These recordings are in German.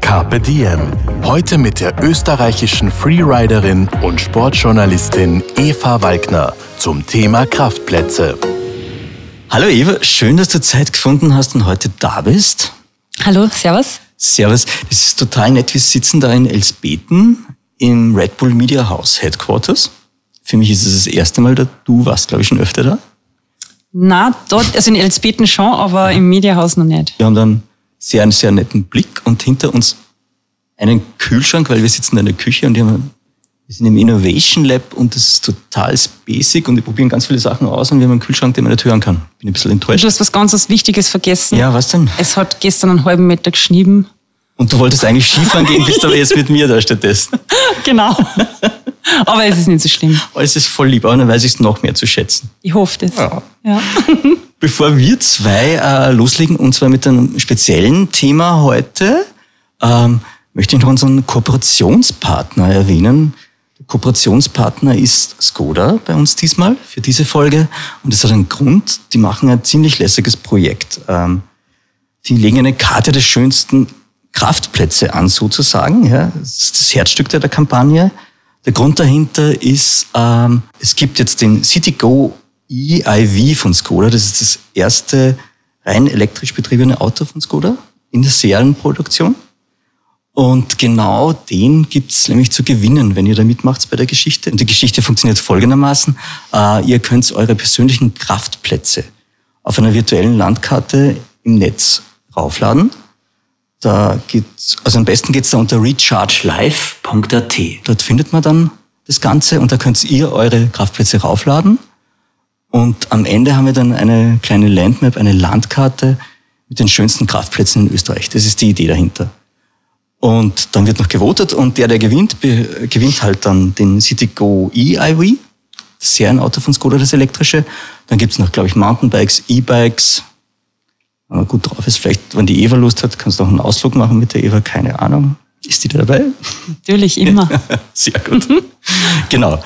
Carpe Diem. Heute mit der österreichischen Freeriderin und Sportjournalistin Eva Walkner zum Thema Kraftplätze. Hallo Eva, schön, dass du Zeit gefunden hast und heute da bist. Hallo, servus. Servus, das ist total nett. Wir sitzen da in Elsbeten im Red Bull Media House Headquarters. Für mich ist es das erste Mal da. Du warst, glaube ich, schon öfter da. Na, dort, also in Elsbeten schon, aber im Media House noch nicht. Wir haben dann einen sehr netten Blick und hinter uns einen Kühlschrank, weil wir sitzen in der Küche und wir sind im Innovation Lab und das ist total basic und wir probieren ganz viele Sachen aus und wir haben einen Kühlschrank, den man nicht hören kann. Bin ein bisschen enttäuscht. Du hast was ganz was Wichtiges vergessen. Ja, was denn? Es hat gestern einen halben Meter geschnieben. Und du wolltest eigentlich Skifahren gehen, bist aber jetzt mit mir da stattdessen. Genau. Aber es ist nicht so schlimm. Oh, es ist voll lieb, aber dann weiß ich es noch mehr zu schätzen. Ich hoffe das. Ja. Bevor wir zwei loslegen, und zwar mit einem speziellen Thema heute, möchte ich noch unseren Kooperationspartner erwähnen. Der Kooperationspartner ist Skoda bei uns diesmal für diese Folge. Und das hat einen Grund, die machen ein ziemlich lässiges Projekt. Die legen eine Karte der schönsten Kraftplätze an, sozusagen. Ja, das ist das Herzstück der Kampagne. Der Grund dahinter ist, es gibt jetzt den Citigo e iV von Skoda. Das ist das erste rein elektrisch betriebene Auto von Skoda in der Serienproduktion. Und genau den gibt's nämlich zu gewinnen, wenn ihr da mitmacht bei der Geschichte. Und die Geschichte funktioniert folgendermaßen. Ihr könnt eure persönlichen Kraftplätze auf einer virtuellen Landkarte im Netz raufladen. Da geht's, also am besten geht's da unter rechargelive.at. Dort findet man dann das Ganze und da könnt ihr eure Kraftplätze raufladen. Und am Ende haben wir dann eine kleine Landmap, eine Landkarte mit den schönsten Kraftplätzen in Österreich. Das ist die Idee dahinter. Und dann wird noch gewotet und der gewinnt, gewinnt halt dann den Citigo e iV, das Serienauto von Skoda, das elektrische. Dann gibt's noch, glaube ich, Mountainbikes, E-Bikes. Wenn man gut drauf ist, vielleicht, wenn die Eva Lust hat, kannst du noch einen Ausflug machen mit der Eva, keine Ahnung. Ist die da dabei? Natürlich, immer. Sehr gut. Genau.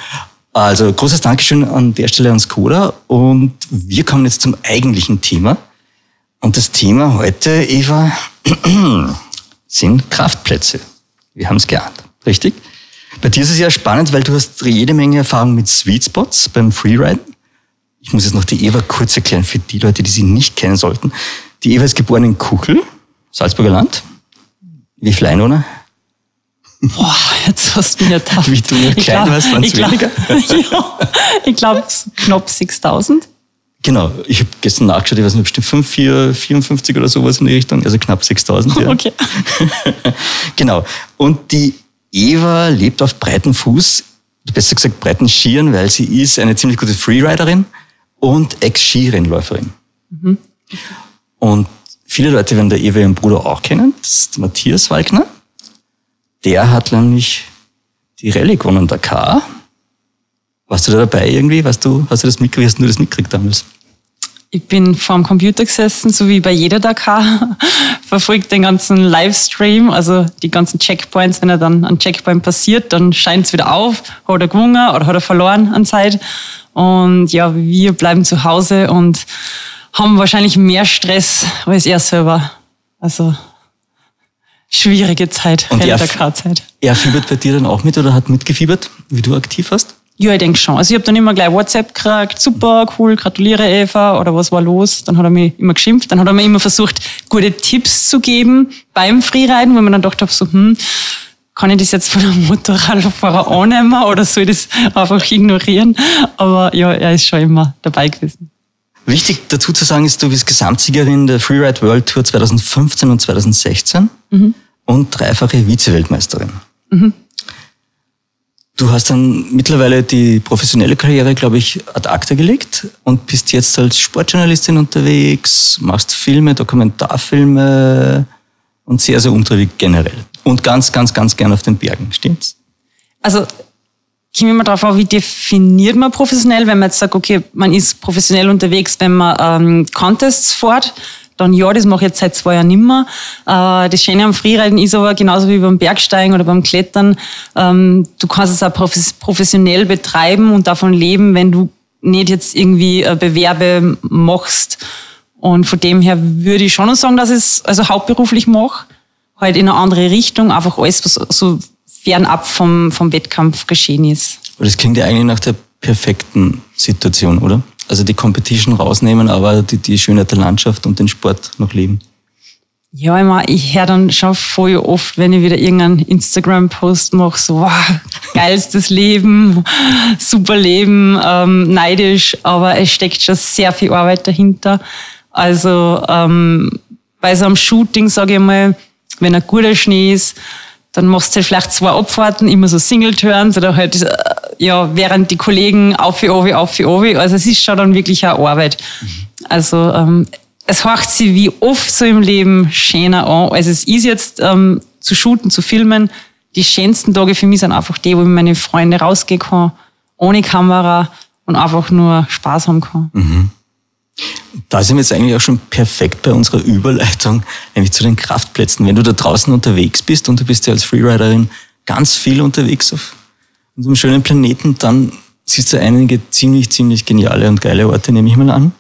Also großes Dankeschön an der Stelle an Skoda und wir kommen jetzt zum eigentlichen Thema. Und das Thema heute, Eva, sind Kraftplätze. Wir haben es geahnt, richtig? Bei dir ist es ja spannend, weil du hast jede Menge Erfahrung mit Sweet Spots beim Freeriden. Ich muss jetzt noch die Eva kurz erklären für die Leute, die sie nicht kennen sollten. Die Eva ist geboren in Kuchl, Salzburger Land. Wie viel Einwohner? Boah, jetzt hast du mir ertappt. Wie du noch klein warst, waren es weniger? Ja, ich glaube knapp 6.000. Genau, ich habe gestern nachgeschaut, ich weiß nicht, bestimmt 54 oder sowas in die Richtung, also knapp 6.000. Ja. Okay. Genau, und die Eva lebt auf breiten Fuß, besser gesagt breiten Skiern, weil sie ist eine ziemlich gute Freeriderin und Ex-Skirennläuferin. Mhm. Und viele Leute werden der Eva ihren Bruder auch kennen, das ist Matthias Walkner. Der hat nämlich die Rallye gewonnen, Dakar. Warst du da dabei irgendwie? Hast du das mitgekriegt damals? Ich bin vorm Computer gesessen, so wie bei jeder Dakar. Verfolgt den ganzen Livestream, also die ganzen Checkpoints. Wenn er dann an Checkpoint passiert, dann scheint es wieder auf. Hat er gewonnen oder hat er verloren an Zeit? Und ja, wir bleiben zu Hause und haben wahrscheinlich mehr Stress als er selber. Also schwierige Zeit, Dakar-Zeit. Er fiebert bei dir dann auch mit oder hat mitgefiebert, wie du aktiv warst? Ja, ich denke schon. Also ich habe dann immer gleich WhatsApp gekriegt, super, cool, gratuliere Eva oder was war los. Dann hat er mich immer geschimpft, dann hat er mir immer versucht, gute Tipps zu geben beim Freeriden, wo man dann gedacht habe, so, kann ich das jetzt von einem Motorradfahrer annehmen oder soll ich das einfach ignorieren? Aber ja, er ist schon immer dabei gewesen. Wichtig dazu zu sagen ist, du bist Gesamtsiegerin der Freeride World Tour 2015 und 2016 und dreifache Vize-Weltmeisterin. Mhm. Du hast dann mittlerweile die professionelle Karriere, glaube ich, ad acta gelegt und bist jetzt als Sportjournalistin unterwegs, machst Filme, Dokumentarfilme und sehr, sehr umtriebig generell. Und ganz, ganz, ganz gern auf den Bergen, stimmt's? Also, ich komme immer darauf an, wie definiert man professionell? Wenn man jetzt sagt, okay, man ist professionell unterwegs, wenn man Contests fährt, dann ja, das mache ich jetzt seit 2 Jahren nicht mehr. Das Schöne am Freeriden ist aber, genauso wie beim Bergsteigen oder beim Klettern, du kannst es auch professionell betreiben und davon leben, wenn du nicht jetzt irgendwie Bewerbe machst. Und von dem her würde ich schon noch sagen, dass ich es also hauptberuflich mache, halt in eine andere Richtung, einfach alles, was so fernab vom Wettkampf geschehen ist. Aber das klingt ja eigentlich nach der perfekten Situation, oder? Also die Competition rausnehmen, aber die Schönheit der Landschaft und den Sport noch leben. Ja, ich höre dann schon voll oft, wenn ich wieder irgendeinen Instagram-Post mache, so, wow, geilstes Leben, super Leben, neidisch, aber es steckt schon sehr viel Arbeit dahinter. Also bei so einem Shooting, sage ich mal, wenn ein guter Schnee ist, dann machst du halt vielleicht 2 Abfahrten, immer so Singleturns oder halt, ja, während die Kollegen auf wie. Also es ist schon dann wirklich eine Arbeit. Also es horcht sich wie oft so im Leben schöner an. Also es ist jetzt zu shooten, zu filmen. Die schönsten Tage für mich sind einfach die, wo ich mit meinen Freunden rausgehen kann, ohne Kamera und einfach nur Spaß haben kann. Mhm. Da sind wir jetzt eigentlich auch schon perfekt bei unserer Überleitung, nämlich zu den Kraftplätzen. Wenn du da draußen unterwegs bist und du bist ja als Freeriderin ganz viel unterwegs auf unserem schönen Planeten, dann siehst du einige ziemlich, ziemlich geniale und geile Orte, nehme ich mal an.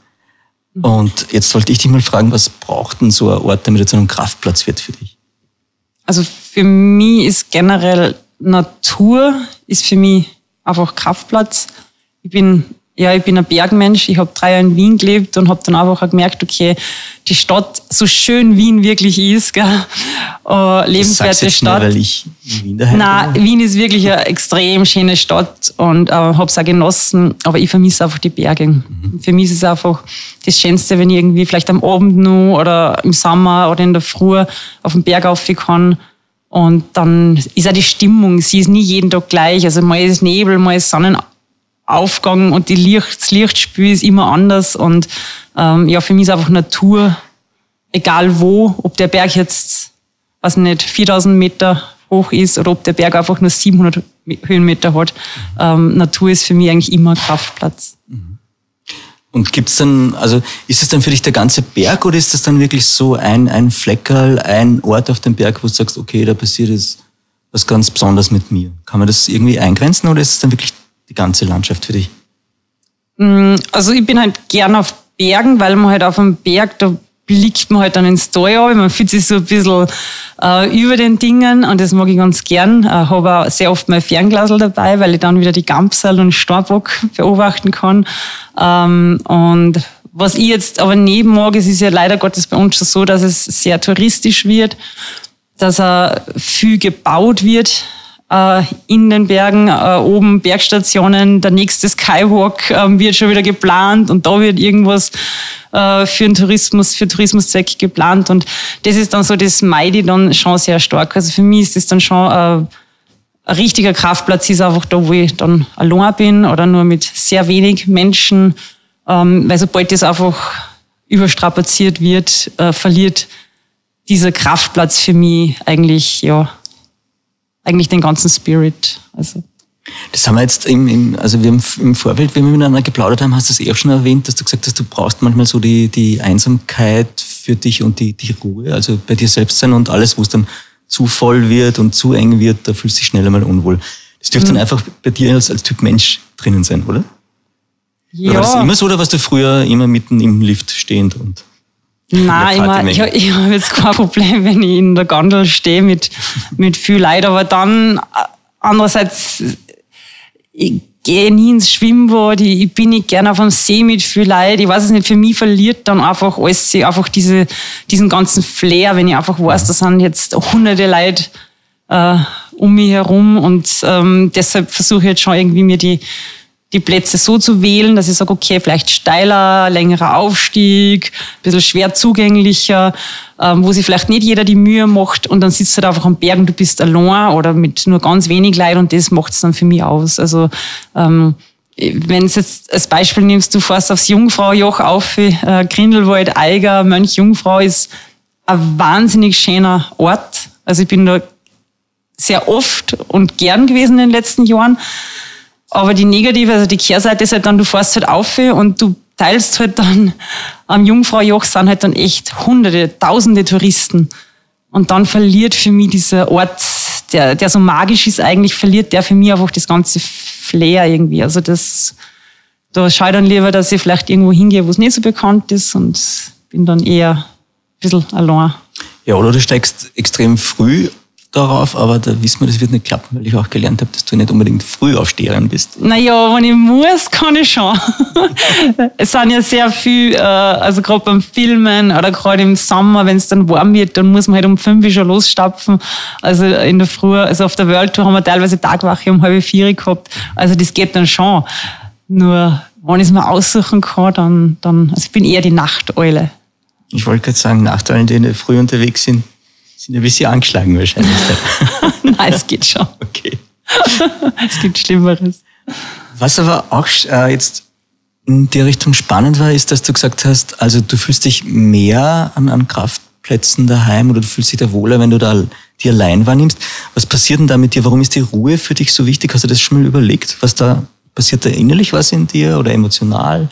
Und jetzt wollte ich dich mal fragen, was braucht denn so ein Ort, damit er zu einem Kraftplatz wird für dich? Also für mich ist generell Natur, ist für mich einfach Kraftplatz. Ich bin ein Bergmensch. Ich habe 3 Jahre in Wien gelebt und habe dann einfach auch gemerkt, okay, die Stadt, so schön Wien wirklich ist, gell? Lebenswerte Stadt. Nur, weil ich in Wien daheim bin. Nein, Wien ist wirklich eine extrem schöne Stadt und habe es auch genossen, aber ich vermisse einfach die Berge. Mhm. Für mich ist es einfach das Schönste, wenn ich irgendwie vielleicht am Abend noch oder im Sommer oder in der Früh auf den Berg rauf kann. Und dann ist auch die Stimmung, sie ist nie jeden Tag gleich. Also mal ist Nebel, mal ist Sonnenaufgang und das Lichtspiel ist immer anders und ja, für mich ist einfach Natur, egal wo, ob der Berg jetzt, weiß nicht, 4000 Meter hoch ist oder ob der Berg einfach nur 700 Höhenmeter hat, Natur ist für mich eigentlich immer Kraftplatz. Und gibt's dann, also ist es dann für dich der ganze Berg oder ist das dann wirklich so ein Fleckerl, ein Ort auf dem Berg, wo du sagst, okay, da passiert jetzt was ganz Besonderes mit mir? Kann man das irgendwie eingrenzen oder ist es dann wirklich die ganze Landschaft für dich? Also ich bin halt gern auf Bergen, weil man halt auf einem Berg, da blickt man halt dann ins Tal ab, man fühlt sich so ein bisschen über den Dingen und das mag ich ganz gern. Habe auch sehr oft mein Fernglasel dabei, weil ich dann wieder die Gampsal und Storbock beobachten kann. Und was ich jetzt aber nicht mag, es ist ja leider Gottes bei uns schon so, dass es sehr touristisch wird, dass viel gebaut wird in den Bergen, oben Bergstationen, der nächste Skywalk wird schon wieder geplant und da wird irgendwas für Tourismuszwecke geplant und das ist dann so, das meide ich dann schon sehr stark. Also für mich ist das dann schon ein richtiger Kraftplatz, ist einfach da, wo ich dann allein bin oder nur mit sehr wenig Menschen, weil sobald das einfach überstrapaziert wird, verliert dieser Kraftplatz für mich eigentlich, ja, eigentlich den ganzen Spirit. Also das haben wir jetzt also wir haben im Vorfeld, wenn wir miteinander geplaudert haben, hast du es auch schon erwähnt, dass du gesagt hast, du brauchst manchmal so die Einsamkeit für dich und die Ruhe, also bei dir selbst sein und alles, wo es dann zu voll wird und zu eng wird, da fühlst du dich schnell einmal unwohl. Das dürfte dann einfach bei dir als Typ Mensch drinnen sein, oder? Ja. Oder war das immer so, oder warst du früher immer mitten im Lift stehend und... Nein, ich habe jetzt kein Problem, wenn ich in der Gondel stehe mit viel Leid, aber dann andererseits, ich gehe nie ins Schwimmbad, ich bin nicht gerne auf dem See mit viel Leid, ich weiß es nicht, für mich verliert dann einfach alles, einfach diesen ganzen Flair, wenn ich einfach weiß, da sind jetzt hunderte Leute um mich herum und deshalb versuche ich jetzt schon irgendwie mir die Plätze so zu wählen, dass ich sage, okay, vielleicht steiler, längerer Aufstieg, ein bisschen schwer zugänglicher, wo sich vielleicht nicht jeder die Mühe macht und dann sitzt du halt einfach am Berg und du bist allein oder mit nur ganz wenig Leid und das macht es dann für mich aus. Also wenn du jetzt als Beispiel nimmst, du fährst aufs Jungfraujoch auf, Grindelwald, Eiger, Mönch Jungfrau ist ein wahnsinnig schöner Ort. Also ich bin da sehr oft und gern gewesen in den letzten Jahren. Aber die negative, also die Kehrseite ist halt dann, du fährst halt auf und du teilst halt dann am Jungfraujoch, sind halt dann echt hunderte, tausende Touristen. Und dann verliert für mich dieser Ort, der so magisch ist eigentlich, verliert der für mich einfach das ganze Flair irgendwie. Also das, da schaue ich dann lieber, dass ich vielleicht irgendwo hingehe, wo es nicht so bekannt ist und bin dann eher ein bisschen allein. Ja, oder du steigst extrem früh darauf, aber da wissen wir, das wird nicht klappen, weil ich auch gelernt habe, dass du nicht unbedingt Frühaufsteherin bist. Naja, wenn ich muss, kann ich schon. Es sind ja sehr viel, also gerade beim Filmen oder gerade im Sommer, wenn es dann warm wird, dann muss man halt um 5 schon losstapfen. Also in der Früh, also auf der World Tour haben wir teilweise Tagwache um 3:30 gehabt. Also das geht dann schon. Nur, wenn ich es mir aussuchen kann, dann also ich bin eher die Nachteule. Ich wollte gerade sagen, Nachteulen, die in der Früh unterwegs sind, sind ein bisschen angeschlagen wahrscheinlich. Nein, es geht schon. Okay. Es gibt Schlimmeres. Was aber auch jetzt in die Richtung spannend war, ist, dass du gesagt hast, also du fühlst dich mehr an Kraftplätzen daheim oder du fühlst dich da wohler, wenn du da die allein wahrnimmst. Was passiert denn da mit dir? Warum ist die Ruhe für dich so wichtig? Hast du das schon mal überlegt? Was da passiert, da innerlich was in dir oder emotional?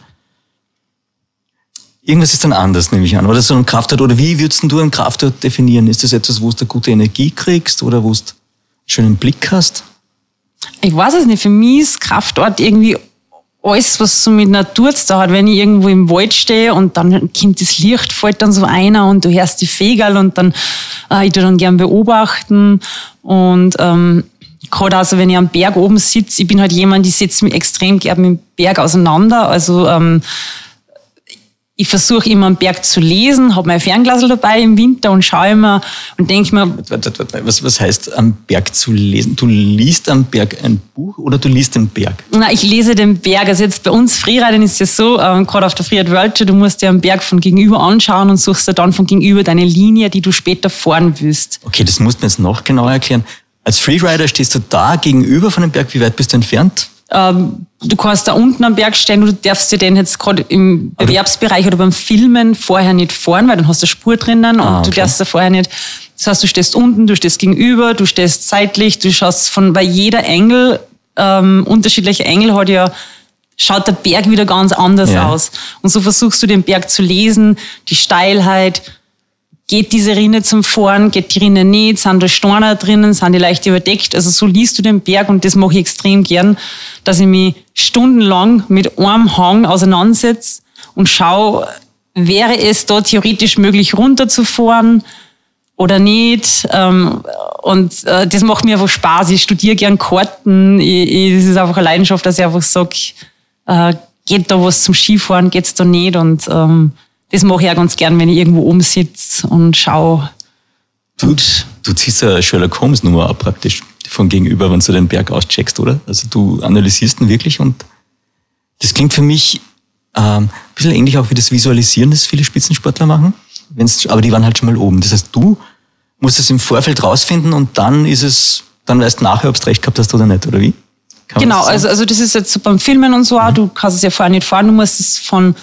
Irgendwas ist dann anders, nehme ich an, oder so ein Kraftort, oder wie würdest du einen Kraftort definieren? Ist das etwas, wo du gute Energie kriegst oder wo du einen schönen Blick hast? Ich weiß es nicht, für mich ist Kraftort irgendwie alles, was so mit Natur zu tun hat. Wenn ich irgendwo im Wald stehe und dann kommt das Licht, fällt dann so einer und du hörst die Fegerl und dann, ich tu dann gern beobachten und gerade also, wenn ich am Berg oben sitze, ich bin halt jemand, ich setze mich extrem gern mit dem Berg auseinander, also ich versuche immer am Berg zu lesen, habe mein Fernglas dabei im Winter und schaue immer und denke mir... Warte. Was heißt am Berg zu lesen? Du liest am Berg ein Buch oder du liest den Berg? Nein, ich lese den Berg. Also jetzt bei uns Freeridern ist es ja so, gerade auf der Freeride World Tour, du musst dir am Berg von gegenüber anschauen und suchst dir dann von gegenüber deine Linie, die du später fahren willst. Okay, das musst du mir jetzt noch genauer erklären. Als Freerider stehst du da gegenüber von dem Berg. Wie weit bist du entfernt? Du kannst da unten am Berg stehen, du darfst dir den jetzt gerade im Bewerbsbereich oder beim Filmen vorher nicht fahren, weil dann hast du eine Spur drinnen und okay. Du darfst da vorher nicht. Das heißt, du stehst unten, du stehst gegenüber, du stehst seitlich, du schaust von, weil jeder Engel, unterschiedliche Engel hat ja, schaut der Berg wieder ganz anders aus. Und so versuchst du den Berg zu lesen, die Steilheit, geht diese Rinne zum Fahren, geht die Rinne nicht, sind da Steine drinnen, sind die leicht überdeckt. Also so liest du den Berg und das mache ich extrem gern, dass ich mich stundenlang mit einem Hang auseinandersetze und schaue, wäre es da theoretisch möglich runterzufahren oder nicht. Und das macht mir einfach Spaß. Ich studiere gern Karten. Das ist einfach eine Leidenschaft, dass ich einfach sage, geht da was zum Skifahren, geht's da nicht und das mache ich auch ganz gern, wenn ich irgendwo oben sitze und schaue. Du ziehst ja Sherlock Holmes-Nummer ab praktisch von gegenüber, wenn du den Berg auscheckst, oder? Also du analysierst ihn wirklich und das klingt für mich ein bisschen ähnlich auch wie das Visualisieren, das viele Spitzensportler machen. Aber die waren halt schon mal oben. Das heißt, du musst es im Vorfeld rausfinden und dann weißt du nachher, ob du recht gehabt hast oder nicht, oder wie? Genau, also das ist jetzt so beim Filmen und so auch. Mhm. Du kannst es ja vorher nicht fahren, du musst es von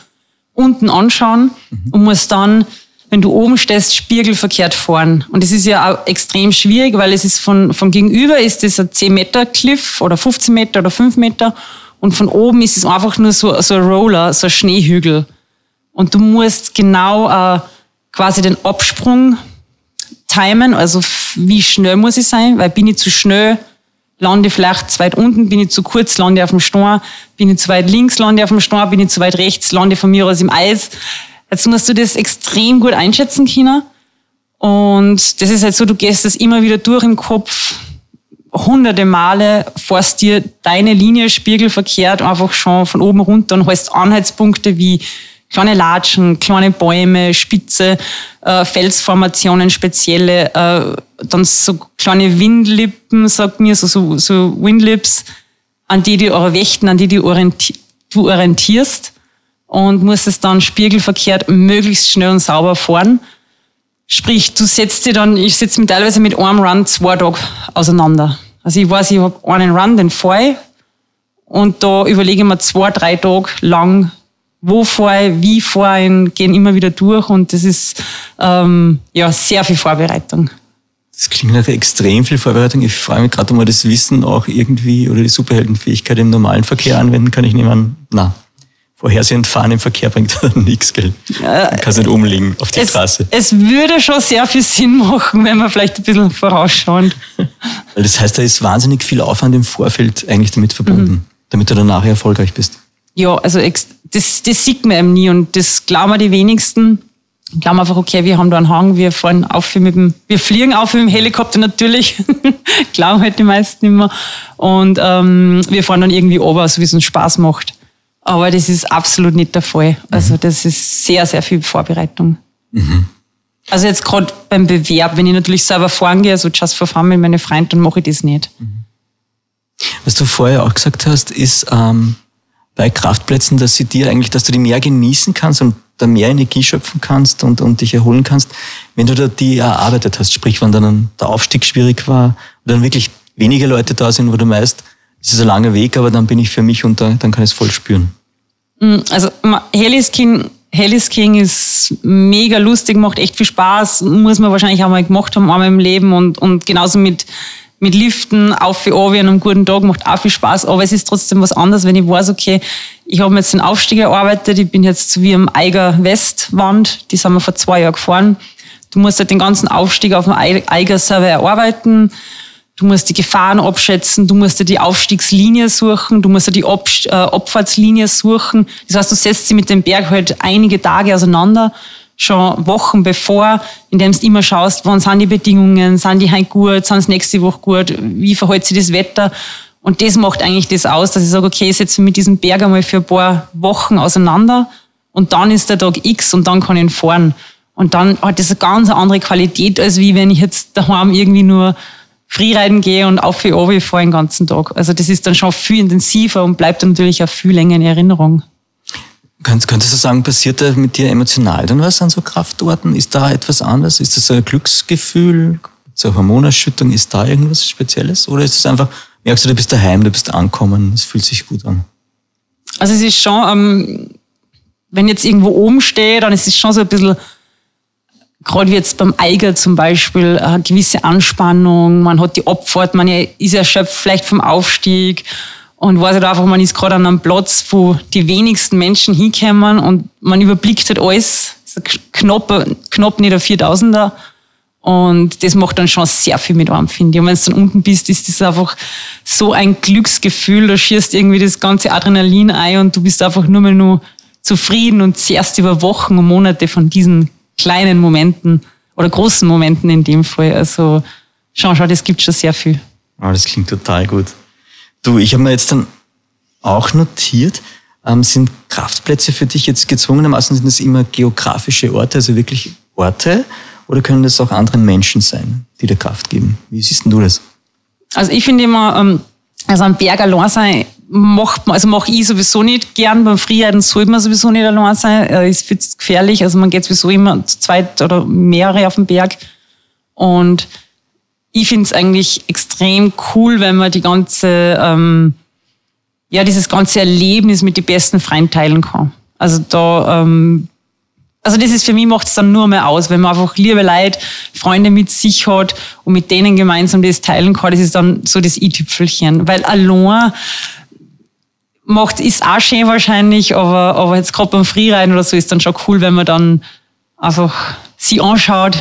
unten anschauen und musst dann, wenn du oben stehst, spiegelverkehrt fahren. Und das ist ja auch extrem schwierig, weil es ist von gegenüber ist das ein 10-Meter-Cliff oder 15 Meter oder 5 Meter und von oben ist es einfach nur so ein Roller, so ein Schneehügel. Und du musst genau quasi den Absprung timen, also wie schnell muss ich sein, weil bin ich zu schnell, lande ich vielleicht zu weit unten, bin ich zu kurz, lande ich auf dem Stein, bin ich zu weit links, lande ich auf dem Stein, bin ich zu weit rechts, lande ich von mir aus im Eis. Jetzt musst du das extrem gut einschätzen können. Und das ist halt so, du gehst das immer wieder durch im Kopf, hunderte Male, fährst dir deine Linie spiegelverkehrt einfach schon von oben runter und hast Anhaltspunkte wie kleine Latschen, kleine Bäume, Spitze, Felsformationen, spezielle, dann so kleine Windlippen, sagt mir, so Windlips, an die du wächten, an die du orientierst und musst es dann spiegelverkehrt möglichst schnell und sauber fahren. Sprich, ich setze mich teilweise mit einem Run 2 Tage auseinander. Also ich weiß, ich habe einen Run, den fahre ich und da überlege ich mir 2-3 Tage lang, wo fahre ich, wie fahre ich, gehen immer wieder durch und das ist sehr viel Vorbereitung. Das klingt nach extrem viel Vorbereitung. Ich frage mich gerade, ob man das Wissen auch irgendwie oder die Superheldenfähigkeit im normalen Verkehr anwenden kann. Ich nehme an, na, vorhersehend fahren im Verkehr bringt dann nichts, gell? Man kann es nicht umlegen auf die Straße. Es würde schon sehr viel Sinn machen, wenn man vielleicht ein bisschen vorausschauen. Das heißt, da ist wahnsinnig viel Aufwand im Vorfeld eigentlich damit verbunden, damit du dann nachher erfolgreich bist. Ja, also das sieht man eben nie und das glauben die wenigsten. Ich glaube einfach, okay, wir haben da einen Hang, wir fliegen auf mit dem Helikopter natürlich, glauben halt die meisten immer. Und wir fahren dann irgendwie runter, so wie es uns Spaß macht. Aber das ist absolut nicht der Fall. Also das ist sehr, sehr viel Vorbereitung. Mhm. Also jetzt gerade beim Bewerb, wenn ich natürlich selber fahren gehe, also just for fun mit meinen Freunden, dann mache ich das nicht. Was du vorher auch gesagt hast, ist bei Kraftplätzen, dass du die mehr genießen kannst und da mehr Energie schöpfen kannst und dich erholen kannst, wenn du da die erarbeitet hast. Sprich, wenn dann der Aufstieg schwierig war und dann wirklich wenige Leute da sind, wo du meinst, es ist ein langer Weg, aber dann bin ich für mich und dann kann ich es voll spüren. Also Hell is King ist mega lustig, macht echt viel Spaß, muss man wahrscheinlich auch mal gemacht haben einmal im Leben und genauso mit Liften, auf wie an einem guten Tag, macht auch viel Spaß, aber es ist trotzdem was anderes, wenn ich weiß, okay, ich habe mir jetzt den Aufstieg erarbeitet, ich bin jetzt wie am Eiger Westwand, die sind wir vor 2 Jahren gefahren. Du musst halt den ganzen Aufstieg auf dem Eiger selber erarbeiten, du musst die Gefahren abschätzen, du musst dir die Aufstiegslinie suchen, du musst dir die Abfahrtslinie suchen. Das heißt, du setzt sie mit dem Berg halt einige Tage auseinander, schon Wochen bevor, indem du immer schaust, wann sind die Bedingungen, sind die heute gut, sind es nächste Woche gut, wie verhält sich das Wetter. Und das macht eigentlich das aus, dass ich sage, okay, ich setze mich mit diesem Berg einmal für ein paar Wochen auseinander und dann ist der Tag X und dann kann ich ihn fahren. Und dann hat das eine ganz andere Qualität, als wie wenn ich jetzt daheim irgendwie nur Freeriden gehe und auf wie oben fahre den ganzen Tag. Also das ist dann schon viel intensiver und bleibt dann natürlich auch viel länger in Erinnerung. Könntest du sagen, passiert da mit dir emotional dann was an so Kraftorten? Ist da etwas anderes? Ist das ein Glücksgefühl, so eine Hormonausschüttung? Ist da irgendwas Spezielles? Oder ist es einfach, merkst du bist daheim, du bist angekommen, es fühlt sich gut an? Also es ist schon, wenn ich jetzt irgendwo oben stehe, dann ist es schon so ein bisschen, gerade wie jetzt beim Eiger zum Beispiel, eine gewisse Anspannung, man hat die Abfahrt, man ist erschöpft vielleicht vom Aufstieg. Und weiß halt einfach, man ist gerade an einem Platz, wo die wenigsten Menschen hinkommen und man überblickt halt alles. Knapp nicht ein 4000er. Und das macht dann schon sehr viel mit einem, finde ich. Und wenn du dann unten bist, ist das einfach so ein Glücksgefühl. Da schießt irgendwie das ganze Adrenalin ein und du bist einfach nur mal nur zufrieden und zuerst über Wochen und Monate von diesen kleinen Momenten oder großen Momenten in dem Fall. Also schau, das gibt schon sehr viel. Ah, das klingt total gut. Du, ich habe mir jetzt dann auch notiert, sind Kraftplätze für dich jetzt gezwungenermaßen, sind das immer geografische Orte, also wirklich Orte, oder können das auch andere Menschen sein, die dir Kraft geben? Wie siehst denn du das? Also ich finde immer, also am Berg allein sein, mache ich sowieso nicht gern, beim Freeriden soll man sowieso nicht allein sein, ist viel zu gefährlich, also man geht sowieso immer zu zweit oder mehrere auf den Berg und ich finde es eigentlich extrem cool, wenn man dieses ganze Erlebnis mit den besten Freunden teilen kann. Also das ist für mich, macht es dann nur mehr aus, wenn man einfach liebe Leute, Freunde mit sich hat und mit denen gemeinsam das teilen kann, das ist dann so das i-Tüpfelchen. Weil allein ist auch schön wahrscheinlich, aber jetzt gerade beim Freeriden oder so ist dann schon cool, wenn man dann einfach sie anschaut,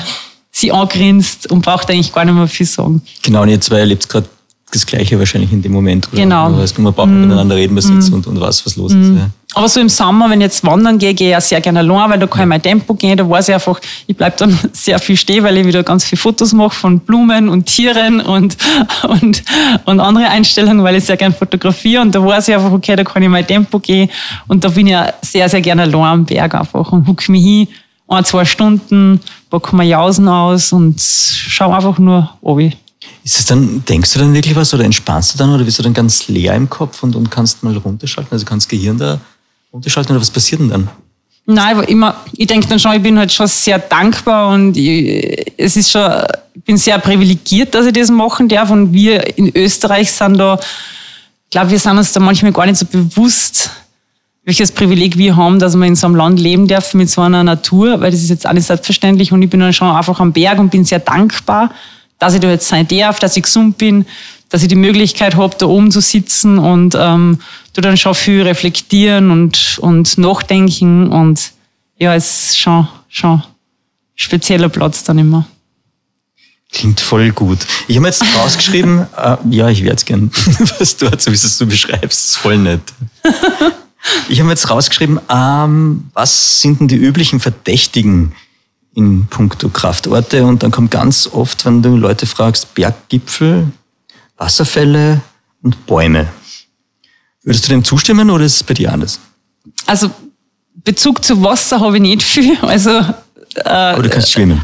sie angrinst und braucht eigentlich gar nicht mehr viel sagen. Genau, und ihr zwei erlebt gerade das Gleiche wahrscheinlich in dem Moment. Oder? Genau. Das heißt, man braucht miteinander reden, man sitzt und weiß, was los ist. Ja. Aber so im Sommer, wenn ich jetzt wandern gehe, gehe ich auch sehr gerne allein, weil da kann ich mein Tempo gehen, da weiß ich einfach, ich bleibe dann sehr viel stehen, weil ich wieder ganz viele Fotos mache von Blumen und Tieren und andere Einstellungen, weil ich sehr gerne fotografiere und da weiß ich einfach, okay, da kann ich mein Tempo gehen und da bin ich ja sehr, sehr gerne allein am Berg einfach und hucke mich hin, 1-2 Stunden, packen wir Jausen aus und schauen einfach nur obi. Ist das dann, denkst du dann wirklich was oder entspannst du dann oder bist du dann ganz leer im Kopf und kannst mal runterschalten, also kannst Gehirn da runterschalten oder was passiert denn dann? Nein, ich denke dann schon, ich bin halt schon sehr dankbar und ich bin sehr privilegiert, dass ich das machen darf und wir in Österreich sind da, ich glaube, wir sind uns da manchmal gar nicht so bewusst, welches Privileg wir haben, dass man in so einem Land leben darf mit so einer Natur, weil das ist jetzt auch nicht selbstverständlich und ich bin dann schon einfach am Berg und bin sehr dankbar, dass ich da jetzt sein darf, dass ich gesund bin, dass ich die Möglichkeit habe, da oben zu sitzen und du dann schon viel reflektieren und nachdenken. Und ja, es ist schon ein spezieller Platz dann immer. Klingt voll gut. Ich habe mir jetzt rausgeschrieben, ja, ich werde es gern, was du so wie es du beschreibst, ist voll nett. Ich habe mir jetzt rausgeschrieben, was sind denn die üblichen Verdächtigen in puncto Kraftorte? Und dann kommt ganz oft, wenn du Leute fragst, Berggipfel, Wasserfälle und Bäume. Würdest du dem zustimmen oder ist es bei dir anders? Also Bezug zu Wasser habe ich nicht viel. Also, aber du kannst schwimmen.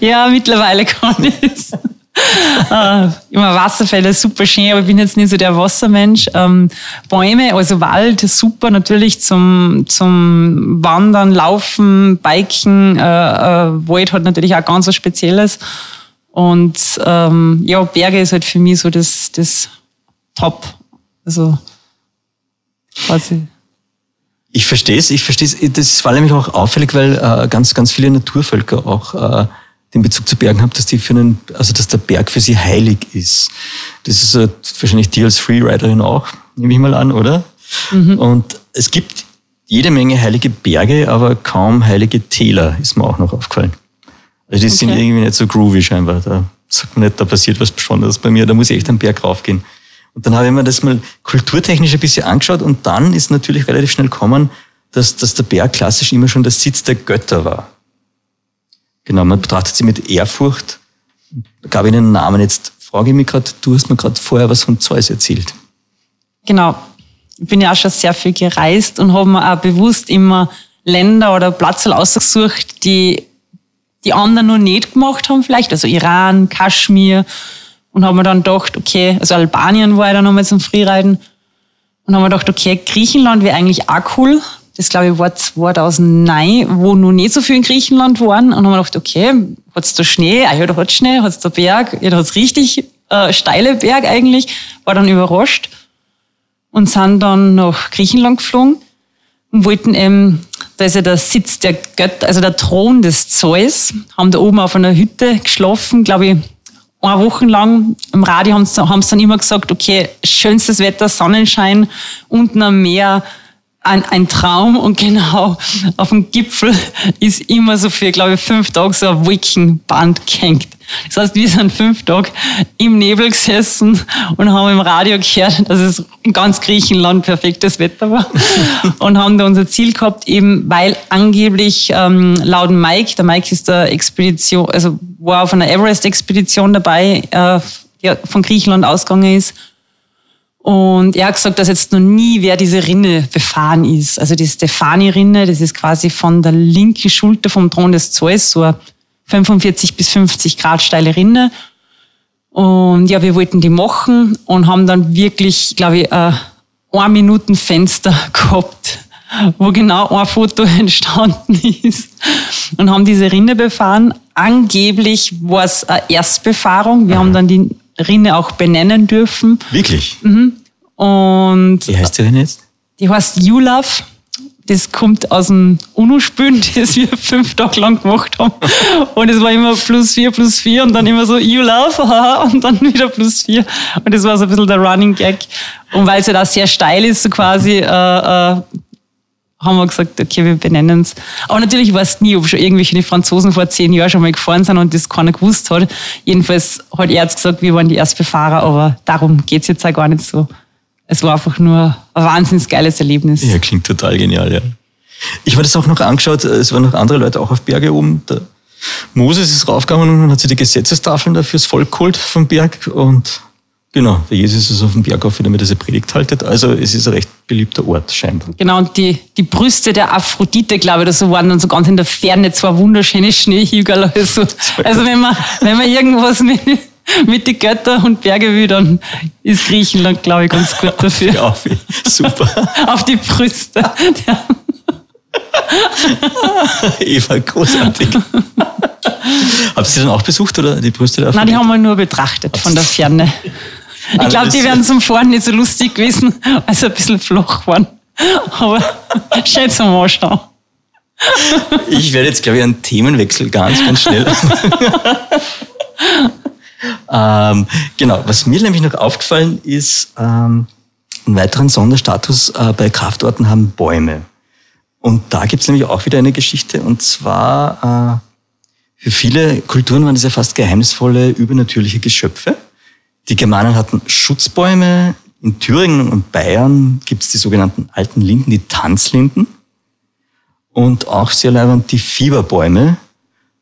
Ja, mittlerweile kann ich es. Immer Wasserfälle, super schön, aber ich bin jetzt nicht so der Wassermensch. Bäume, also Wald, super natürlich zum Wandern, Laufen, Biken. Wald hat natürlich auch ganz was Spezielles. Und ja, Berge ist halt für mich so das Top. Also quasi. Ich verstehe es. Das war nämlich auch auffällig, weil ganz, ganz viele Naturvölker auch den Bezug zu Bergen haben, dass dass der Berg für sie heilig ist. Das ist wahrscheinlich dir als Freeriderin auch, nehme ich mal an, oder? Mhm. Und es gibt jede Menge heilige Berge, aber kaum heilige Täler, ist mir auch noch aufgefallen. Also die sind irgendwie nicht so groovy scheinbar. Da sagt man nicht, da passiert was Besonderes bei mir, da muss ich echt am Berg raufgehen. Und dann habe ich mir das mal kulturtechnisch ein bisschen angeschaut und dann ist natürlich relativ schnell gekommen, dass der Berg klassisch immer schon der Sitz der Götter war. Genau, man betrachtet sie mit Ehrfurcht. Da gab ich einen Namen. Jetzt frage ich mich gerade, du hast mir gerade vorher was von Zeus erzählt. Genau. Ich bin ja auch schon sehr viel gereist und habe mir auch bewusst immer Länder oder Plätze ausgesucht, die anderen noch nicht gemacht haben vielleicht. Also Iran, Kaschmir. Und haben wir dann gedacht, okay, also Albanien war ich dann nochmal zum Freeriden. Und haben wir gedacht, okay, Griechenland wäre eigentlich auch cool. Das, glaube ich, war 2009, wo noch nicht so viel in Griechenland waren. Und haben wir gedacht, okay, hat's da Schnee? Ah ja, da hat's Schnee, hat's da Berg. Ja, da hat's richtig steile Berg eigentlich. War dann überrascht. Und sind dann nach Griechenland geflogen. Und wollten eben, da ist ja der Sitz der Götter, also der Thron des Zeus. Haben da oben auf einer Hütte geschlafen, glaube ich, 1 Woche lang. Im Radio haben sie dann immer gesagt, okay, schönstes Wetter, Sonnenschein, unten am Meer, ein Traum. Und genau, auf dem Gipfel ist immer so viel, glaube ich, 5 Tage so ein Wolkenband gehängt. Das heißt, wir sind 5 Tage im Nebel gesessen und haben im Radio gehört, dass es in ganz Griechenland perfektes Wetter war. Und haben da unser Ziel gehabt, eben weil angeblich laut Mike, der Mike ist der Expedition, also war auf einer Everest-Expedition dabei, die von Griechenland ausgegangen ist. Und er hat gesagt, dass jetzt noch nie wer diese Rinne befahren ist. Also die Stefani-Rinne, das ist quasi von der linken Schulter vom Thron des Zeus, so eine 45 bis 50 Grad steile Rinne. Und ja, wir wollten die machen und haben dann wirklich, glaube ich, ein 1-Minuten-Fenster gehabt, wo genau ein Foto entstanden ist. Und haben diese Rinne befahren. Angeblich war es eine Erstbefahrung. Wir haben dann die Rinne auch benennen dürfen. Wirklich? Mhm. Und wie heißt die Rinne jetzt? Die heißt You Love. Das kommt aus dem UNO-Spielen, das wir 5 Tage lang gemacht haben. Und es war immer +4, +4 und dann immer so You Love, haha, und dann wieder +4. Und das war so ein bisschen der Running Gag. Und weil es ja da sehr steil ist, so quasi, haben wir gesagt, okay, wir benennen es. Aber natürlich weiß nie, ob schon irgendwelche die Franzosen vor 10 Jahren schon mal gefahren sind und das keiner gewusst hat. Jedenfalls hat er jetzt gesagt, wir waren die Erstbefahrer, aber darum geht's jetzt auch gar nicht so. Es war einfach nur ein wahnsinnig geiles Erlebnis. Ja, klingt total genial, ja. Ich habe das auch noch angeschaut, es waren noch andere Leute auch auf Berge oben. Der Moses ist raufgegangen und hat sich die Gesetzestafeln da fürs Volk geholt vom Berg und genau, der Jesus ist auf dem Berg auf, damit er seine Predigt haltet. Also es ist ein recht beliebter Ort, scheinbar. Genau, und die Brüste der Aphrodite, glaube ich, das waren dann so ganz in der Ferne 2 wunderschöne Schneehügel. Also wenn man irgendwas mit den Göttern und Berge will, dann ist Griechenland, glaube ich, ganz gut dafür. Ja, super. Auf die Brüste. Eva, großartig. Habt ihr die dann auch besucht oder die Brüste der Aphrodite? Nein, die haben wir nur betrachtet von der Ferne. Ich glaube, die wären zum Fahren nicht so lustig gewesen, weil sie ein bisschen flach waren. Aber schön zum Anschauen. Ich werde jetzt, glaube ich, einen Themenwechsel ganz schnell. Genau, was mir nämlich noch aufgefallen ist, einen weiteren Sonderstatus bei Kraftorten haben Bäume. Und da gibt's nämlich auch wieder eine Geschichte, und zwar für viele Kulturen waren das ja fast geheimnisvolle, übernatürliche Geschöpfe. Die Germanen hatten Schutzbäume. In Thüringen und Bayern gibt's die sogenannten alten Linden, die Tanzlinden. Und auch sehr leibend die Fieberbäume.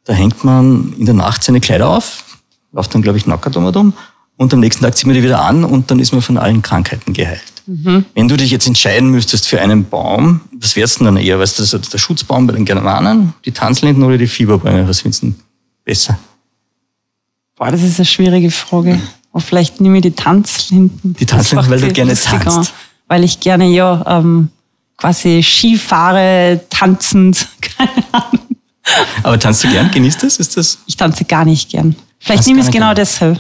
Da hängt man in der Nacht seine Kleider auf, läuft dann, glaube ich, nackert um. Und am nächsten Tag zieht man die wieder an und dann ist man von allen Krankheiten geheilt. Mhm. Wenn du dich jetzt entscheiden müsstest für einen Baum, was wär's denn dann eher? Weißt du, das ist der Schutzbaum bei den Germanen, die Tanzlinden oder die Fieberbäume? Was findest du denn besser? Boah, das ist eine schwierige Frage. Mhm. Oh, vielleicht nehme ich die Tanzlinden. Die Tanzlinden, weil du gerne tanzt. Weil ich gerne, quasi Skifahre, tanzend, keine Ahnung. Aber tanzt du gern? Genießt das? Ist das? Ich tanze gar nicht gern. Vielleicht nehme ich es genau deshalb.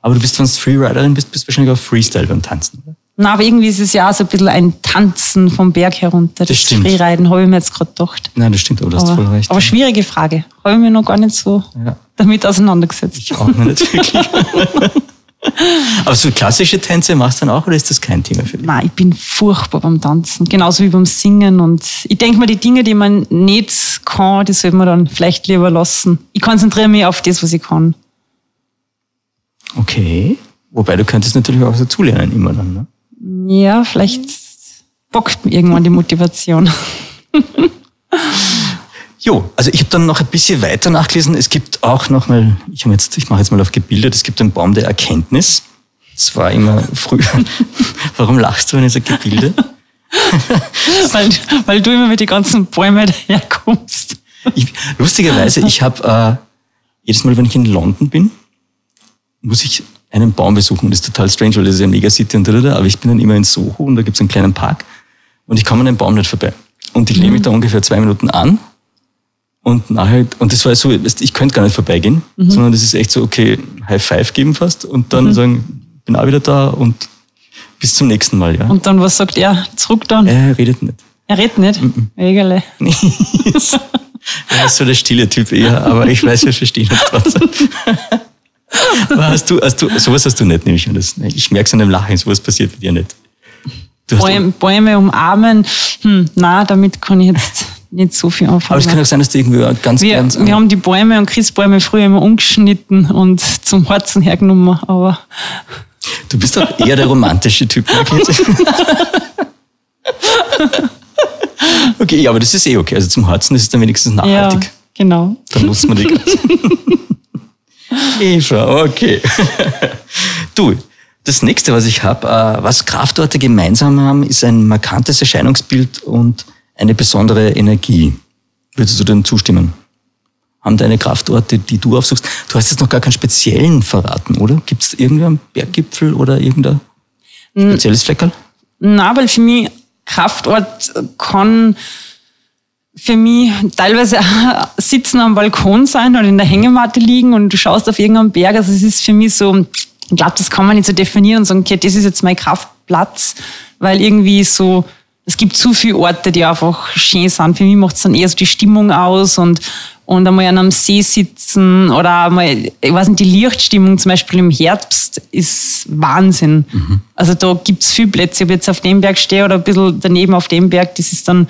Aber du bist, wenn du Freeriderin bist du wahrscheinlich auch Freestyle beim Tanzen, oder? Na, aber irgendwie ist es ja auch so ein bisschen ein Tanzen vom Berg herunter. Das stimmt. Freeriden habe ich mir jetzt gerade gedacht. Nein, das stimmt, aber du hast voll recht. Aber schwierige Frage. Habe ich mir noch gar nicht so damit auseinandergesetzt. Ich auch nicht wirklich. Aber so klassische Tänze machst du dann auch, oder ist das kein Thema für dich? Nein, ich bin furchtbar beim Tanzen, genauso wie beim Singen. Und ich denke mal, die Dinge, die man nicht kann, die sollte man dann vielleicht lieber lassen. Ich konzentriere mich auf das, was ich kann. Okay. Wobei, du könntest natürlich auch dazulernen immer dann, ne? Ja, vielleicht bockt mir irgendwann die Motivation. Jo, also ich habe dann noch ein bisschen weiter nachgelesen. Es gibt auch noch mal, ich mache jetzt mal auf gebildet, es gibt einen Baum der Erkenntnis. Das war immer früher. Warum lachst du, wenn ich so gebildet? weil du immer mit den ganzen Bäumen daherkommst. Lustigerweise, ich habe jedes Mal, wenn ich in London bin, muss ich einen Baum besuchen. Das ist total strange, weil das ist ja Megacity und da. Aber ich bin dann immer in Soho und da gibt es einen kleinen Park und ich komme an den Baum nicht vorbei. Und ich lehne mich da ungefähr 2 Minuten an. Und nachher, und das war so, ich könnte gar nicht vorbeigehen, sondern das ist echt so, okay, High Five geben fast und dann sagen, bin auch wieder da und bis zum nächsten Mal, ja. Und dann, was sagt er? Zurück dann? Er redet nicht. Er redet nicht? Egele. Er ist so der stille Typ eher, aber ich weiß, wir verstehen uns trotzdem. Aber sowas hast du nicht, nehme ich an. Ich merke es an dem Lachen, sowas passiert bei dir nicht. Bäume umarmen, damit kann ich jetzt nicht so viel anfangen. Aber es kann auch sein, dass du irgendwie ganz Wir haben die Bäume und Christbäume früher immer umgeschnitten und zum Harzen hergenommen, aber... Du bist doch eher der romantische Typ. Okay, ja, aber das ist eh okay. Also zum Harzen ist es dann wenigstens nachhaltig. Ja, genau. Dann nutzt man die ganze... Eva, okay. Du, das nächste, was ich habe, was Kraftorte gemeinsam haben, ist ein markantes Erscheinungsbild und eine besondere Energie. Würdest du denn zustimmen? Haben deine Kraftorte, die du aufsuchst? Du hast jetzt noch gar keinen speziellen verraten, oder? Gibt es irgendeinen Berggipfel oder irgendein spezielles Fleckerl? Nein, weil für mich Kraftort kann für mich teilweise sitzen am Balkon sein oder in der Hängematte liegen und du schaust auf irgendeinen Berg. Also es ist für mich so, ich glaube, das kann man nicht so definieren und sagen, okay, das ist jetzt mein Kraftplatz, weil irgendwie so... Es gibt zu viele Orte, die einfach schön sind. Für mich macht es dann eher so die Stimmung aus und einmal an einem See sitzen oder einmal, ich weiß nicht, die Lichtstimmung zum Beispiel im Herbst ist Wahnsinn. Mhm. Also da gibt's viele Plätze. Ob ich jetzt auf dem Berg stehe oder ein bisschen daneben auf dem Berg, das ist dann,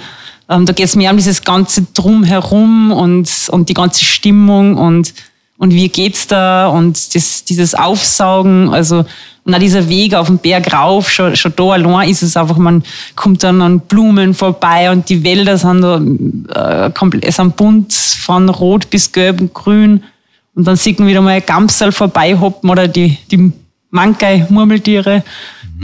da geht's mehr um dieses ganze Drumherum und die ganze Stimmung und wie geht's da und dieses Aufsaugen, also, und auch dieser Weg auf den Berg rauf, schon da allein ist es einfach, man kommt dann an Blumen vorbei und die Wälder sind da sind bunt, von rot bis gelb und grün. Und dann sieht man wieder mal ein Gamsal vorbeihoppen oder die Mankai-Murmeltiere.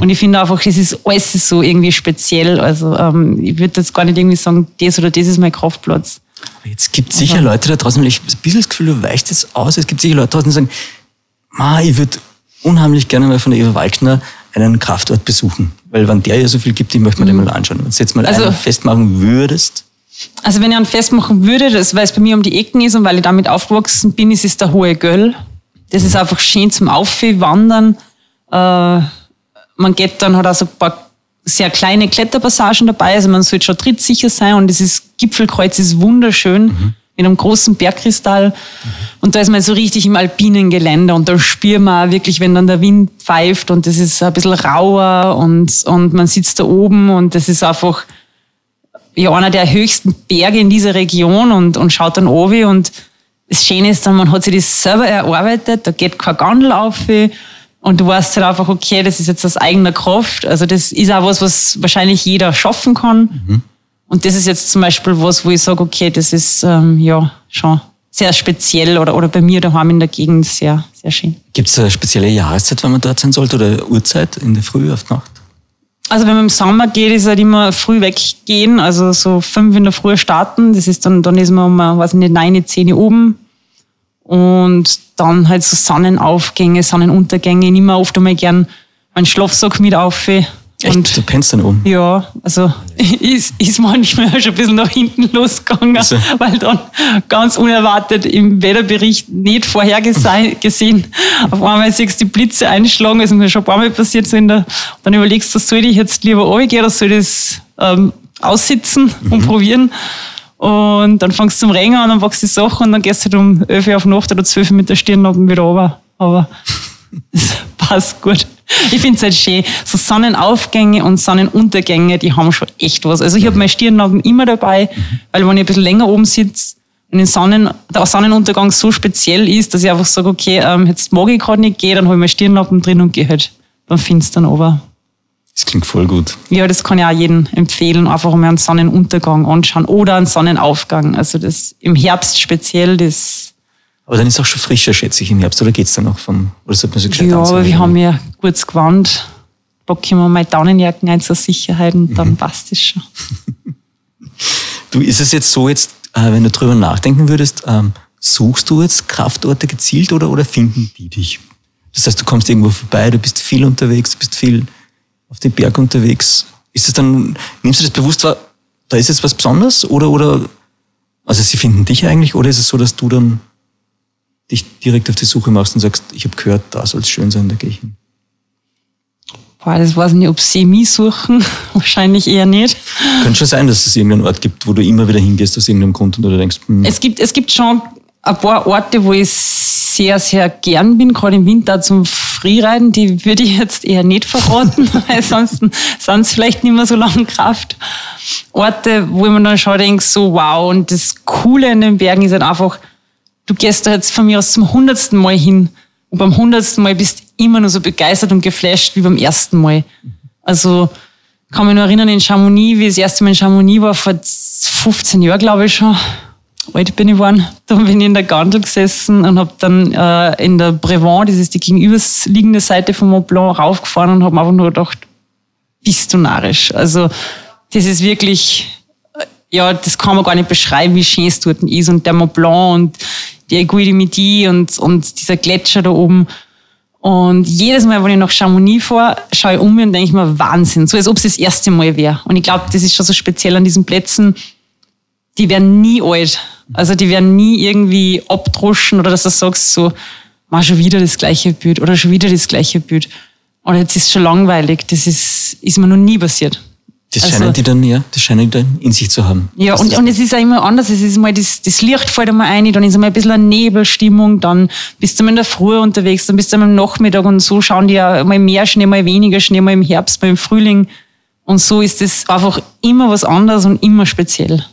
Und ich finde einfach, das ist alles so irgendwie speziell. Also ich würde jetzt gar nicht irgendwie sagen, das oder das ist mein Kraftplatz. Aber jetzt gibt es sicher Leute da draußen, weil ich ein bisschen das Gefühl, du weichst das aus, es gibt sicher Leute draußen, die sagen, ich würde unheimlich gerne mal von der Eva Walkner einen Kraftort besuchen. Weil wenn der ja so viel gibt, ich möchte mir den mal anschauen. Wenn du jetzt mal einen festmachen würdest. Also wenn ich einen festmachen würde, weil es bei mir um die Ecken ist und weil ich damit aufgewachsen bin, ist es der Hohe Göll. Das ist einfach schön zum Aufwandern. Man geht dann, hat auch so ein paar sehr kleine Kletterpassagen dabei, also man sollte schon trittsicher sein und dieses Gipfelkreuz ist wunderschön mit einem großen Bergkristall und da ist man so richtig im alpinen Gelände und da spürt man wirklich, wenn dann der Wind pfeift und das ist ein bisschen rauer und man sitzt da oben und das ist einfach ja einer der höchsten Berge in dieser Region und schaut dann oben und das Schöne ist dann, man hat sich das selber erarbeitet, da geht keine Gondel auf und du weißt halt einfach, okay, das ist jetzt aus eigener Kraft, also das ist auch was wahrscheinlich jeder schaffen kann und das ist jetzt zum Beispiel wo ich sage, okay, das ist schon sehr speziell oder bei mir daheim in der Gegend sehr, sehr schön. Gibt es eine spezielle Jahreszeit, wenn man dort sein sollte oder Uhrzeit in der Früh, auf die Nacht? Also wenn man im Sommer geht, ist halt immer früh weggehen, also so 5 in der Früh starten. Das ist dann ist man um, weiß nicht, 9, 10 oben. Und dann halt so Sonnenaufgänge, Sonnenuntergänge. Ich nehme oft einmal gern meinen Schlafsack mit auf. Echt? Du pennst dann oben? Ja, also ist manchmal schon ein bisschen nach hinten losgegangen, also, weil dann ganz unerwartet im Wetterbericht nicht vorhergesehen. Auf einmal siehst du die Blitze einschlagen, das ist mir schon ein paar Mal passiert. So dann überlegst du, soll ich jetzt lieber runtergehen oder soll ich das aussitzen und probieren? Und dann fängst du zum Regen an, dann packst du die Sachen und dann gehst du halt um 11 Uhr auf Nacht oder 12 Uhr mit der Stirn oben wieder runter. Aber es passt gut. Ich finde es halt schön. So Sonnenaufgänge und Sonnenuntergänge, die haben schon echt was. Also ich habe meine Stirnlampen immer dabei, weil wenn ich ein bisschen länger oben sitze und der Sonnenuntergang so speziell ist, dass ich einfach sage, okay, jetzt mag ich gerade nicht gehen, dann habe ich meine Stirnlampen drin und gehe halt dann finstern runter. Das klingt voll gut. Ja, das kann ich auch jedem empfehlen, einfach mal einen Sonnenuntergang anschauen oder einen Sonnenaufgang. Also das im Herbst speziell, das... Aber dann ist es auch schon frischer, schätze ich, im Herbst. Oder geht es dann auch oder sollte man sich gescheit anziehen? Ja, aber wir haben ja kurz gewandt. Packen wir mal Daunenjacken ein zur Sicherheit und dann passt es schon. Du, ist es jetzt so, wenn du drüber nachdenken würdest, suchst du jetzt Kraftorte gezielt oder finden die dich? Das heißt, du kommst irgendwo vorbei, du bist viel unterwegs, du bist viel auf den Berg unterwegs. Ist es dann, nimmst du das bewusst wahr, da ist jetzt was Besonderes? Oder also sie finden dich eigentlich? Oder ist es so, dass du dann dich direkt auf die Suche machst und sagst, ich habe gehört, da soll es schön sein, da gehe ich hin? Boah, das weiß ich nicht, ob sie mich suchen. Wahrscheinlich eher nicht. Könnte schon sein, dass es irgendeinen Ort gibt, wo du immer wieder hingehst aus irgendeinem Grund und du denkst... Es gibt schon ein paar Orte, wo ich sehr, sehr gern bin, gerade im Winter zum Freeriden. Die würde ich jetzt eher nicht verraten, weil sonst vielleicht nicht mehr so lange Kraft. Orte, wo man dann schon denkt, so wow. Und das Coole an den Bergen ist halt einfach... Du gehst da jetzt von mir aus zum 100. Mal hin und beim 100. Mal bist du immer noch so begeistert und geflasht wie beim ersten Mal. Also kann mich noch erinnern in Chamonix, wie ich das erste Mal in Chamonix war, vor 15 Jahren glaube ich schon, alt bin ich geworden. Da bin ich in der Gondel gesessen und habe dann in der Brevent, das ist die gegenüberliegende Seite von Mont Blanc, raufgefahren und habe mir einfach nur gedacht, bist du narrisch. Also das ist wirklich... Ja, das kann man gar nicht beschreiben, wie schön es dort ist. Und der Mont Blanc und die Aiguille de Midi und dieser Gletscher da oben. Und jedes Mal, wenn ich nach Chamonix fahre, schaue ich um mich und denke mir, Wahnsinn. So, als ob es das erste Mal wäre. Und ich glaube, das ist schon so speziell an diesen Plätzen. Die werden nie alt. Also, die werden nie irgendwie abdruschen oder dass du sagst so, mach schon wieder das gleiche Bild oder schon wieder das gleiche Bild. Oder jetzt ist es schon langweilig. Das ist mir noch nie passiert. Das scheinen die dann in sich zu haben. Ja, und es ist auch immer anders. Es ist mal das Licht fällt einmal ein, dann ist einmal ein bisschen eine Nebelstimmung, dann bist du mal in der Früh unterwegs, dann bist du mal am Nachmittag und so schauen die ja mal mehr Schnee, mal weniger Schnee, mal im Herbst, mal im Frühling. Und so ist das einfach immer was anderes und immer speziell.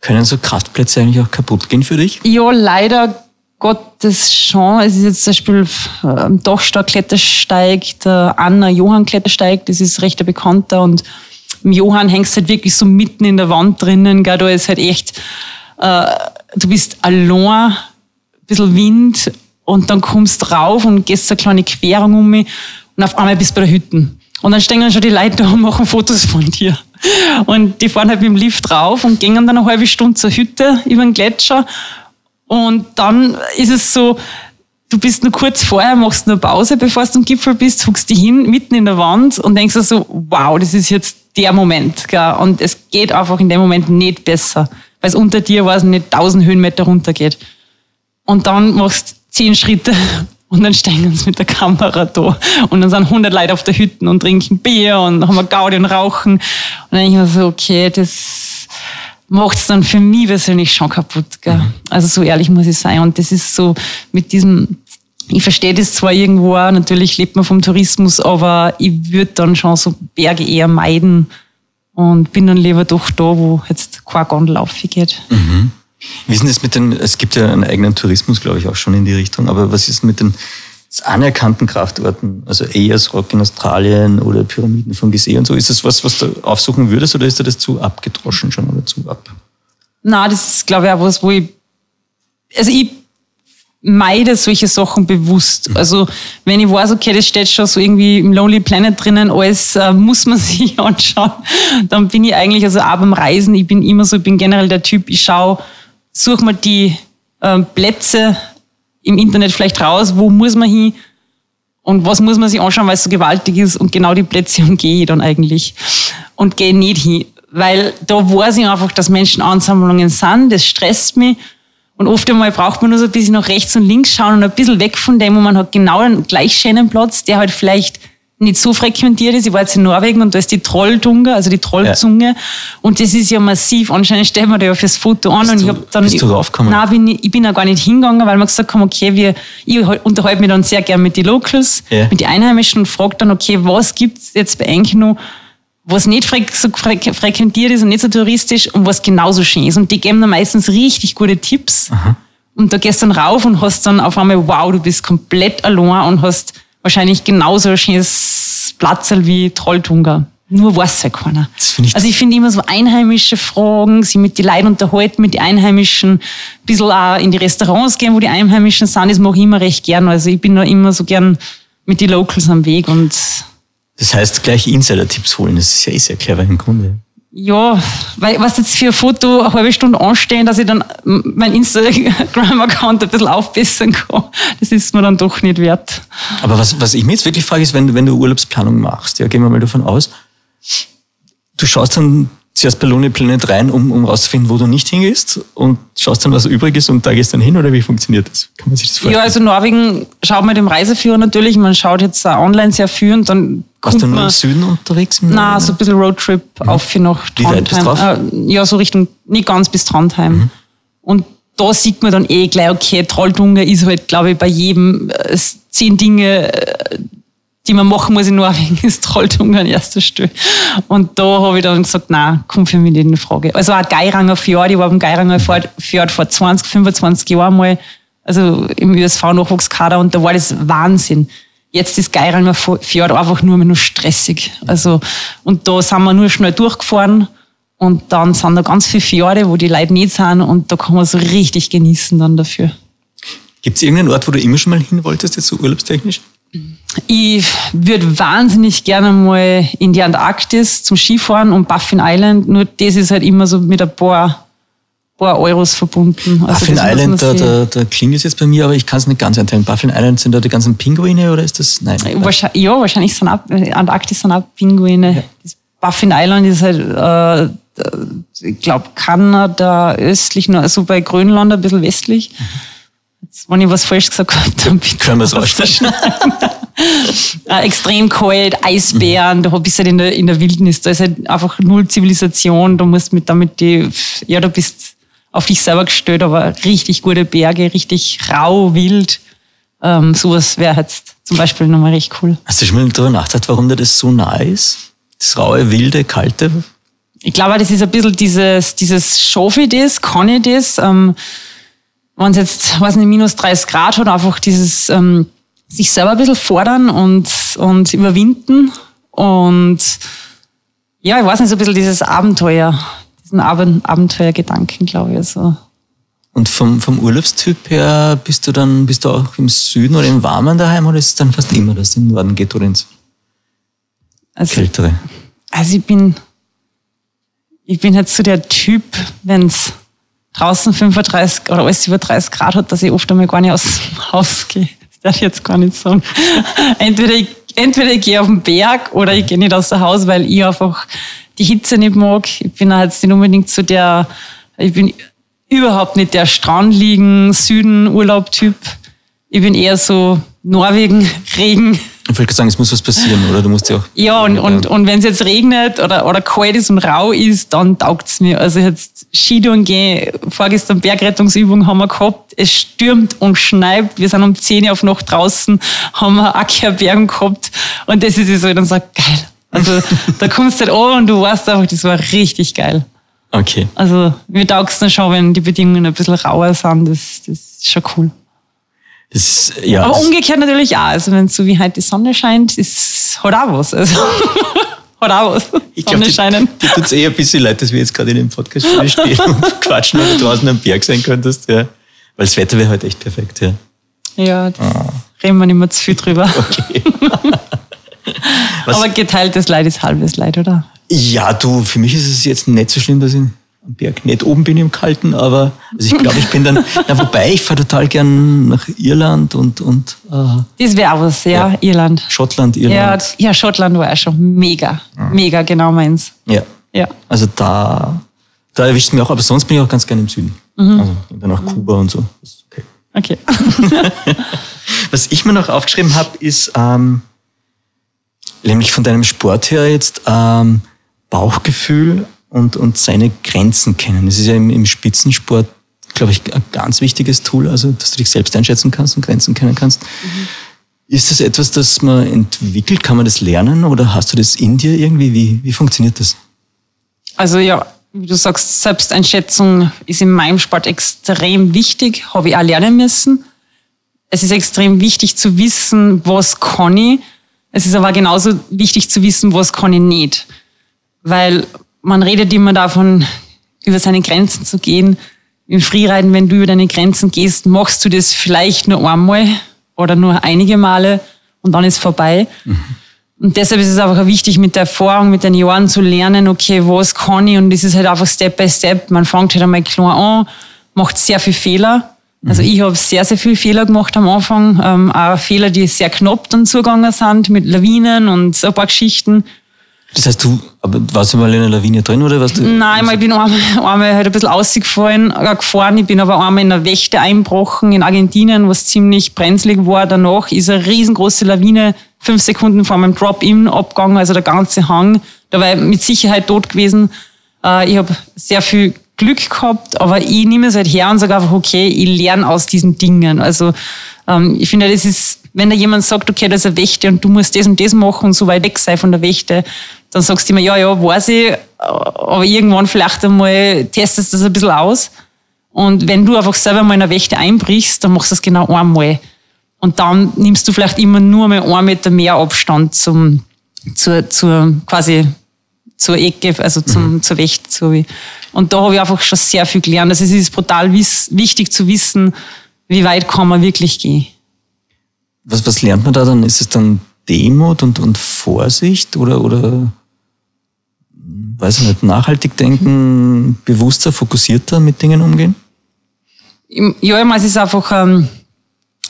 Können so Kraftplätze eigentlich auch kaputt gehen für dich? Ja, leider Gottes schon. Es ist jetzt zum Beispiel am Dachstau-Klettersteig, der Anna-Johann-Klettersteig, das ist recht ein bekannter und im Johann hängst du halt wirklich so mitten in der Wand drinnen, gell, da ist halt echt, du bist allein, ein bisschen Wind und dann kommst rauf und gehst so eine kleine Querung um mich und auf einmal bist du bei der Hütte. Und dann stehen dann schon die Leute da und machen Fotos von dir. Und die fahren halt mit dem Lift rauf und gehen dann eine halbe Stunde zur Hütte über den Gletscher und dann ist es so... Du bist nur kurz vorher, machst nur Pause, bevor du am Gipfel bist, huckst dich hin, mitten in der Wand und denkst dir so, also, wow, das ist jetzt der Moment. Gell? Und es geht einfach in dem Moment nicht besser, weil es unter dir, weiß nicht, 1000 Höhenmeter runtergeht. Und dann machst 10 Schritte Und dann stehen wir uns mit der Kamera da. Und dann sind 100 Leute auf der Hütte und trinken Bier und haben eine Gaudi und rauchen. Und dann denke ich mir so, okay, das macht es dann für mich persönlich schon kaputt, gell? Also so ehrlich muss ich sein. Und das ist so mit diesem, ich verstehe das zwar irgendwo, natürlich lebt man vom Tourismus, aber ich würde dann schon so Berge eher meiden und bin dann lieber doch da, wo jetzt keine Gondel aufgeht. Mhm. Wie ist denn das mit den, es gibt ja einen eigenen Tourismus, glaube ich, auch schon in die Richtung, aber was ist mit den anerkannten Kraftorten, also Ayers Rock in Australien oder Pyramiden von Gizeh und so, ist das was, was du aufsuchen würdest oder ist dir das zu abgedroschen schon oder zu ab? Nein, das ist, glaube ich, auch was, wo ich, also ich meide solche Sachen bewusst. Also wenn ich weiß, okay, das steht schon so irgendwie im Lonely Planet drinnen, alles muss man sich anschauen, dann bin ich eigentlich, also auch beim Reisen, ich bin immer so, ich bin generell der Typ, ich schaue, suche mal die Plätze im Internet vielleicht raus, wo muss man hin und was muss man sich anschauen, weil es so gewaltig ist, und genau die Plätze umgehe ich dann eigentlich und gehe nicht hin, weil da weiß ich einfach, dass Menschenansammlungen sind, das stresst mich. Und oft einmal braucht man nur so ein bisschen nach rechts und links schauen und ein bisschen weg von dem, wo man hat genau einen gleich schönen Platz, der halt vielleicht nicht so frequentiert ist. Ich war jetzt in Norwegen und da ist die Trolltunge, also die Trollzunge. Ja. Und das ist ja massiv. Anscheinend stellen wir da ja fürs Foto an. Und ich hab dann, bist du raufgekommen? Nein, ich bin auch gar nicht hingegangen, weil wir gesagt haben, okay, ich unterhalte mich dann sehr gern mit den Locals, ja, mit den Einheimischen und frage dann, okay, was gibt's jetzt bei Enkno, was nicht so frequentiert ist und nicht so touristisch und was genauso schön ist. Und die geben dann meistens richtig gute Tipps. Aha. Und da gehst du dann rauf und hast dann auf einmal, wow, du bist komplett allein und hast wahrscheinlich genauso ein schönes Platzl wie Trolltunga. Nur weiß es halt keiner. Also ich finde immer so einheimische Fragen, sich mit den Leuten unterhalten, mit den Einheimischen, ein bisschen auch in die Restaurants gehen, wo die Einheimischen sind, das mache ich immer recht gern. Also ich bin da immer so gern mit den Locals am Weg und... Das heißt, gleich Insider-Tipps holen, das ist ja sehr clever im Grunde. Ja, weil was jetzt für ein Foto eine halbe Stunde anstehen, dass ich dann meinen Instagram-Account ein bisschen aufbessern kann, das ist mir dann doch nicht wert. Aber was ich mir jetzt wirklich frage, ist, wenn du Urlaubsplanung machst, ja, gehen wir mal davon aus, du schaust dann zuerst bei Lonely Planet rein, um rauszufinden, wo du nicht hingehst, und schaust dann, was übrig ist, und da gehst dann hin, oder wie funktioniert das? Kann man sich das vorstellen? Ja, also Norwegen schaut man dem Reiseführer natürlich, man schaut jetzt auch online sehr viel und dann... Warst du nur im Süden unterwegs? Nein, so ein bisschen Roadtrip auf nach Trondheim. Wie weit bist du drauf? Ja, so Richtung, nicht ganz bis Trondheim. Mhm. Und da sieht man dann eh gleich, okay, Trolltunge ist halt, glaube ich, bei jedem 10 Dinge... die man machen muss in Norwegen, ist Trolltunge an erster Stelle. Und da habe ich dann gesagt, nein, kommt für mich nicht in Frage. Also auch Geiranger Fjord, ich war beim Geiranger Fjord vor 20, 25 Jahren mal, also im ÖSV-Nachwuchskader, und da war das Wahnsinn. Jetzt ist Geiranger Fjord einfach nur mehr nur stressig. Also, und da sind wir nur schnell durchgefahren, und dann sind da ganz viele Fjorde, wo die Leute nicht sind, und da kann man so richtig genießen dann dafür. Gibt es irgendeinen Ort, wo du immer schon mal hin wolltest, jetzt so urlaubstechnisch? Ich würde wahnsinnig gerne mal in die Antarktis zum Skifahren und Baffin Island, nur das ist halt immer so mit ein paar Euros verbunden. Also Baffin Island, da klingt es jetzt bei mir, aber ich kann es nicht ganz einteilen. Baffin Island, sind da die ganzen Pinguine oder ist das? Nein. Wahrscheinlich sind Antarktis sind auch Pinguine. Ja. Baffin Island ist halt, ich glaube, Kanada östlich, also bei Grönland ein bisschen westlich. Mhm. Wenn ich was falsch gesagt habe, dann bitte. Können wir es rausschneiden. Extrem kalt, Eisbären, da bist du halt in der Wildnis, da ist halt einfach null Zivilisation, da musst da bist auf dich selber gestellt, aber richtig gute Berge, richtig rau, wild, sowas wäre jetzt zum Beispiel nochmal recht cool. Hast du schon mal darüber nachgedacht, warum dir das so nah ist? Das raue, wilde, kalte? Ich glaube, das ist ein bisschen dieses schaffe ich das, kann ich das, wenn es jetzt, weiß nicht, minus 30 Grad hat, einfach dieses sich selber ein bisschen fordern und überwinden. Und ja, ich weiß nicht, so ein bisschen dieses Abenteuer, diesen Abenteuergedanken, glaube ich. Also. Und vom Urlaubstyp her, bist du auch im Süden oder im Warmen daheim, oder ist es dann fast immer, dass es in den Norden geht oder ins Kältere? Also ich bin jetzt so der Typ, wenn es draußen 35 oder alles über 30 Grad hat, dass ich oft einmal gar nicht aus dem Haus gehe. Das darf ich jetzt gar nicht sagen. Entweder ich gehe auf den Berg oder ich gehe nicht aus dem Haus, weil ich einfach die Hitze nicht mag. Ich bin auch jetzt nicht unbedingt so ich bin überhaupt nicht der strandliegen Süden-Urlaub-Typ. Ich bin eher so Norwegen, Regen. Ich würde sagen, es muss was passieren, oder? Du musst ja auch. Ja, und wenn es jetzt regnet oder kalt ist und rau ist, dann taugt es mir. Also jetzt Skitouren gehen, vorgestern Bergrettungsübung haben wir gehabt, es stürmt und schneit, wir sind um 10 Uhr auf Nacht draußen, haben wir Ackerbergen gehabt und das ist es, wo ich dann sage, geil. Also da kommst du halt an und du weißt einfach, das war richtig geil. Okay. Also mir taugt es dann schon, wenn die Bedingungen ein bisschen rauer sind, das ist schon cool. Das, ja, aber umgekehrt natürlich auch. Also wenn es so wie heute die Sonne scheint, ist halt auch was. Also, hat auch was. Ich glaube, dir tut es eh ein bisschen leid, dass wir jetzt gerade in dem Podcast stehen und quatschen, weil du draußen am Berg sein könntest. Ja. Weil das Wetter wäre heute echt perfekt. Ja, ja, reden wir nicht mehr zu viel drüber. Okay. Aber geteiltes Leid ist halbes Leid, oder? Ja, du, für mich ist es jetzt nicht so schlimm, dass ich am Berg nicht oben bin im Kalten, aber also ich glaube, ich bin dann, wobei ich fahre total gern nach Irland und das wäre auch was, ja, Irland. Schottland, Irland. Ja, Schottland war ja schon mega, genau meins. Ja. Also da erwischt es mich auch, aber sonst bin ich auch ganz gern im Süden. Mhm. Also dann nach Kuba und so. Ist okay. Was ich mir noch aufgeschrieben habe, ist nämlich von deinem Sport her jetzt Bauchgefühl und seine Grenzen kennen. Das ist ja im Spitzensport, glaube ich, ein ganz wichtiges Tool, also dass du dich selbst einschätzen kannst und Grenzen kennen kannst. Mhm. Ist das etwas, das man entwickelt? Kann man das lernen oder hast du das in dir irgendwie? Wie funktioniert das? Also ja, wie du sagst, Selbsteinschätzung ist in meinem Sport extrem wichtig, habe ich auch lernen müssen. Es ist extrem wichtig zu wissen, was kann ich. Es ist aber genauso wichtig zu wissen, was kann ich nicht. Weil man redet immer davon, über seine Grenzen zu gehen. Im Freeriden, wenn du über deine Grenzen gehst, machst du das vielleicht nur einmal oder nur einige Male und dann ist vorbei. Mhm. Und deshalb ist es einfach wichtig, mit der Erfahrung, mit den Jahren zu lernen, okay, was kann ich? Und das ist halt einfach Step by Step. Man fängt halt einmal klein an, macht sehr viele Fehler. Also ich habe sehr, sehr viele Fehler gemacht am Anfang. Auch Fehler, die sehr knapp dann zugegangen sind, mit Lawinen und so ein paar Geschichten. Das heißt, warst du mal in einer Lawine drin, oder warst du? Nein, ich bin einmal halt ein bisschen gefahren. Ich bin aber einmal in einer Wächte eingebrochen in Argentinien, was ziemlich brenzlig war. Danach ist eine riesengroße Lawine 5 Sekunden vor meinem Drop-In abgegangen, also der ganze Hang. Da war ich mit Sicherheit tot gewesen. Ich habe sehr viel Glück gehabt, aber ich nehme es halt her und sage einfach, okay, ich lerne aus diesen Dingen. Also ich finde, das ist, wenn da jemand sagt, okay, da ist eine Wächte und du musst das und das machen und so weit weg sein von der Wächte, dann sagst du immer, ja, weiß ich, aber irgendwann vielleicht einmal testest du das ein bisschen aus. Und wenn du einfach selber mal in eine Wächte einbrichst, dann machst du es genau einmal. Und dann nimmst du vielleicht immer nur mal 1 Meter mehr Abstand zur Ecke, also zur Wächte. Und da habe ich einfach schon sehr viel gelernt. Also es ist brutal wichtig zu wissen, wie weit kann man wirklich gehen. Was lernt man da dann? Ist es dann Demut und Vorsicht oder weiß ich nicht, nachhaltig denken, bewusster, fokussierter mit Dingen umgehen? Ja, es ist einfach ein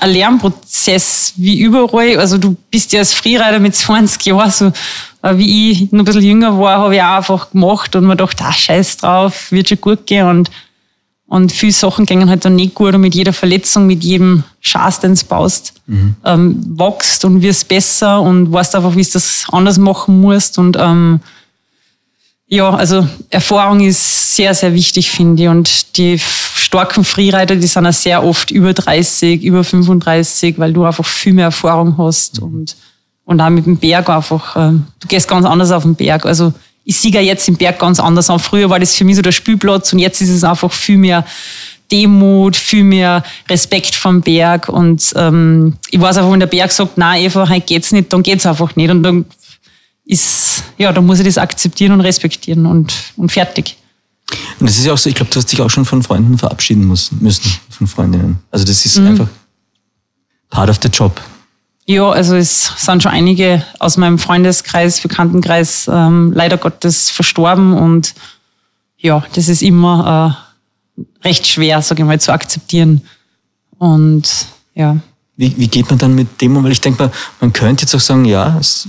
Lernprozess wie überall. Also du bist ja als Freerider mit 20 Jahren, so wie ich noch ein bisschen jünger war, habe ich auch einfach gemacht und mir gedacht, scheiß drauf, wird schon gut gehen. Und viele Sachen gingen halt dann nicht gut und mit jeder Verletzung, mit jedem Schatz, den du baust, wächst und wirst besser und weißt einfach, wie du das anders machen musst. Und also Erfahrung ist sehr, sehr wichtig, finde ich. Und die starken Freerider, die sind ja sehr oft über 30, über 35, weil du einfach viel mehr Erfahrung hast und auch mit dem Berg einfach, du gehst ganz anders auf den Berg. Also ich sehe ja jetzt den Berg ganz anders an. Früher war das für mich so der Spielplatz und jetzt ist es einfach viel mehr Demut, viel mehr Respekt vom Berg. Und ich weiß einfach, wenn der Berg sagt, nein, Eva, heute geht's nicht, dann geht's einfach nicht. Und dann dann muss ich das akzeptieren und respektieren und fertig. Und das ist ja auch so, ich glaube, du hast dich auch schon von Freunden verabschieden müssen, von Freundinnen. Also das ist einfach part of the job. Ja, also es sind schon einige aus meinem Freundeskreis, Bekanntenkreis leider Gottes verstorben und ja, das ist immer recht schwer, sage ich mal, zu akzeptieren und ja. Wie geht man dann mit dem um? Weil ich denke mal, man könnte jetzt auch sagen, ja, es ist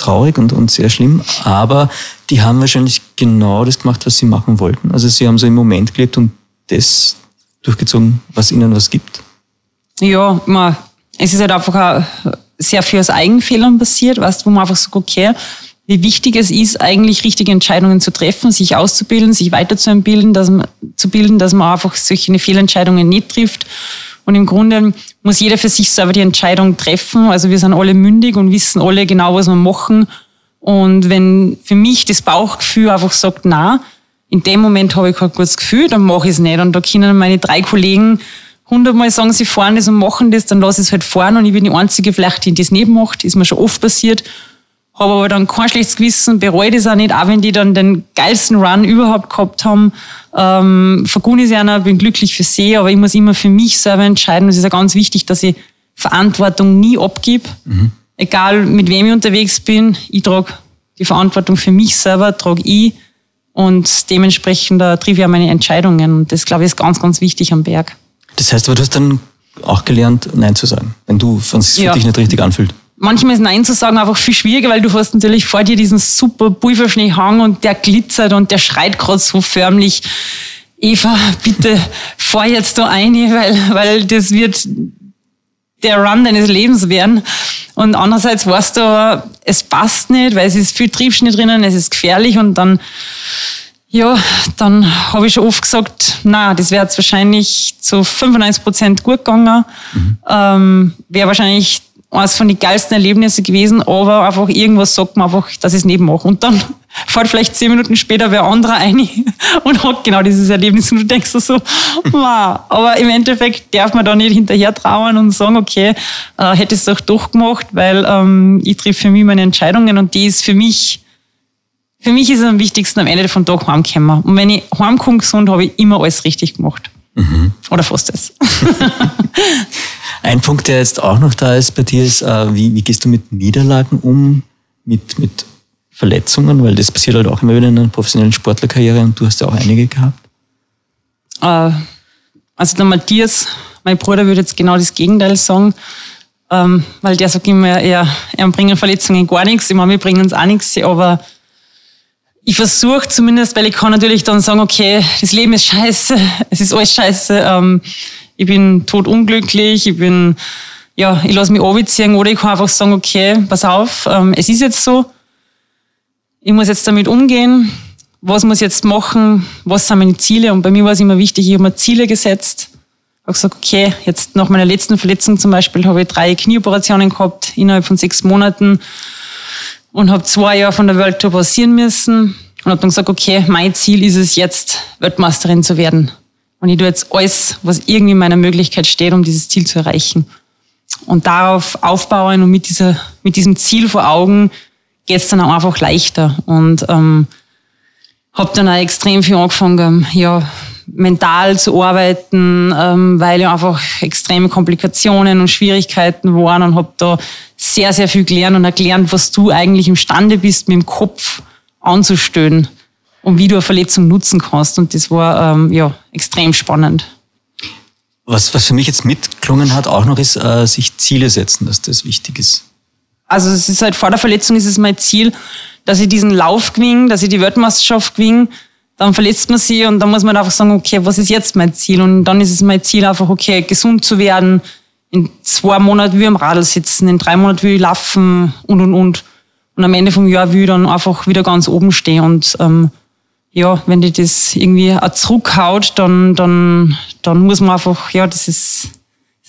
traurig und sehr schlimm, aber die haben wahrscheinlich genau das gemacht, was sie machen wollten. Also sie haben so im Moment gelebt und das durchgezogen, was ihnen was gibt. Ja, es ist halt einfach sehr viel aus Eigenfehlern passiert, weißt, wo man einfach sagt, okay, wie wichtig es ist, eigentlich richtige Entscheidungen zu treffen, sich auszubilden, sich weiterzubilden, dass man einfach solche Fehlentscheidungen nicht trifft. Und im Grunde muss jeder für sich selber die Entscheidung treffen. Also wir sind alle mündig und wissen alle genau, was wir machen. Und wenn für mich das Bauchgefühl einfach sagt, na, in dem Moment habe ich kein gutes Gefühl, dann mache ich es nicht. Und da können meine 3 Kollegen 100-mal sagen, sie fahren das und machen das, dann lasse ich es halt fahren. Und ich bin die Einzige vielleicht, die das nicht macht. Ist mir schon oft passiert. Habe aber dann kein schlechtes Gewissen, bereue das auch nicht, auch wenn die dann den geilsten Run überhaupt gehabt haben. Vergun ist einer, bin glücklich für sie, aber ich muss immer für mich selber entscheiden. Es ist ja ganz wichtig, dass ich Verantwortung nie abgebe. Mhm. Egal, mit wem ich unterwegs bin, ich trage die Verantwortung für mich selber, trage ich. Und dementsprechend triff ich auch meine Entscheidungen. Und das, glaube ich, ist ganz, ganz wichtig am Berg. Das heißt, aber du hast dann auch gelernt, Nein zu sagen, wenn du, wenn es für dich nicht richtig anfühlt. Manchmal ist Nein zu sagen einfach viel schwieriger, weil du hast natürlich vor dir diesen super Pulverschneehang und der glitzert und der schreit gerade so förmlich, Eva, bitte fahr jetzt da rein, weil das wird der Run deines Lebens werden. Und andererseits weißt du aber, es passt nicht, weil es ist viel Triebschnee drinnen, es ist gefährlich und dann habe ich schon oft gesagt, na, das wäre jetzt wahrscheinlich zu 95% gut gegangen, wäre wahrscheinlich eines von den geilsten Erlebnissen gewesen, aber einfach irgendwas sagt man einfach, dass ich es nicht mache. Und dann fährt vielleicht 10 Minuten später wer anderer ein und hat genau dieses Erlebnis und du denkst so, wow. Aber im Endeffekt darf man da nicht hinterher trauern und sagen, okay, hätte ich es doch durchgemacht, weil ich triff für mich meine Entscheidungen und die ist für mich ist es am wichtigsten am Ende vom Tag heimkommen. Und wenn ich heimkomme gesund, habe ich immer alles richtig gemacht. Mhm. Oder fast das. Ein Punkt, der jetzt auch noch da ist bei dir, ist, wie gehst du mit Niederlagen um, mit Verletzungen? Weil das passiert halt auch immer wieder in einer professionellen Sportlerkarriere und du hast ja auch einige gehabt. Also der Matthias, mein Bruder, würde jetzt genau das Gegenteil sagen, weil der sagt immer, er bringen Verletzungen gar nichts, ich meine, wir bringen uns auch nichts, aber ich versuche zumindest, weil ich kann natürlich dann sagen, okay, das Leben ist scheiße, es ist alles scheiße, ich bin todunglücklich, ich lasse mich runterziehen oder ich kann einfach sagen, okay, pass auf, es ist jetzt so, ich muss jetzt damit umgehen, was muss ich jetzt machen, was sind meine Ziele? Und bei mir war es immer wichtig, ich habe mir Ziele gesetzt, habe gesagt, okay, jetzt nach meiner letzten Verletzung zum Beispiel habe ich 3 Knieoperationen gehabt innerhalb von 6 Monaten, und habe 2 Jahre von der World Tour pausieren müssen und habe dann gesagt, okay, mein Ziel ist es jetzt, Weltmeisterin zu werden. Und ich tue jetzt alles, was irgendwie in meiner Möglichkeit steht, um dieses Ziel zu erreichen. Und darauf aufbauen und mit diesem Ziel vor Augen geht es dann auch einfach leichter. Und habe dann auch extrem viel angefangen, mental zu arbeiten, weil ja einfach extreme Komplikationen und Schwierigkeiten waren und habe da sehr, sehr viel gelernt und erklärt, was du eigentlich imstande bist, mit dem Kopf anzustöhnen und wie du eine Verletzung nutzen kannst. Und das war extrem spannend. Was für mich jetzt mitgeklungen hat auch noch ist, sich Ziele setzen, dass das wichtig ist. Also es ist halt vor der Verletzung ist es mein Ziel, dass ich diesen Lauf gewinne, dass ich die Weltmeisterschaft gewinne. Dann verletzt man sich und dann muss man einfach sagen, okay, was ist jetzt mein Ziel? Und dann ist es mein Ziel einfach, okay, gesund zu werden. In 2 Monaten will ich am Radl sitzen, in 3 Monaten will ich laufen und. Und am Ende vom Jahr will ich dann einfach wieder ganz oben stehen. Und wenn dir das irgendwie auch zurückhaut, dann muss man einfach, das ist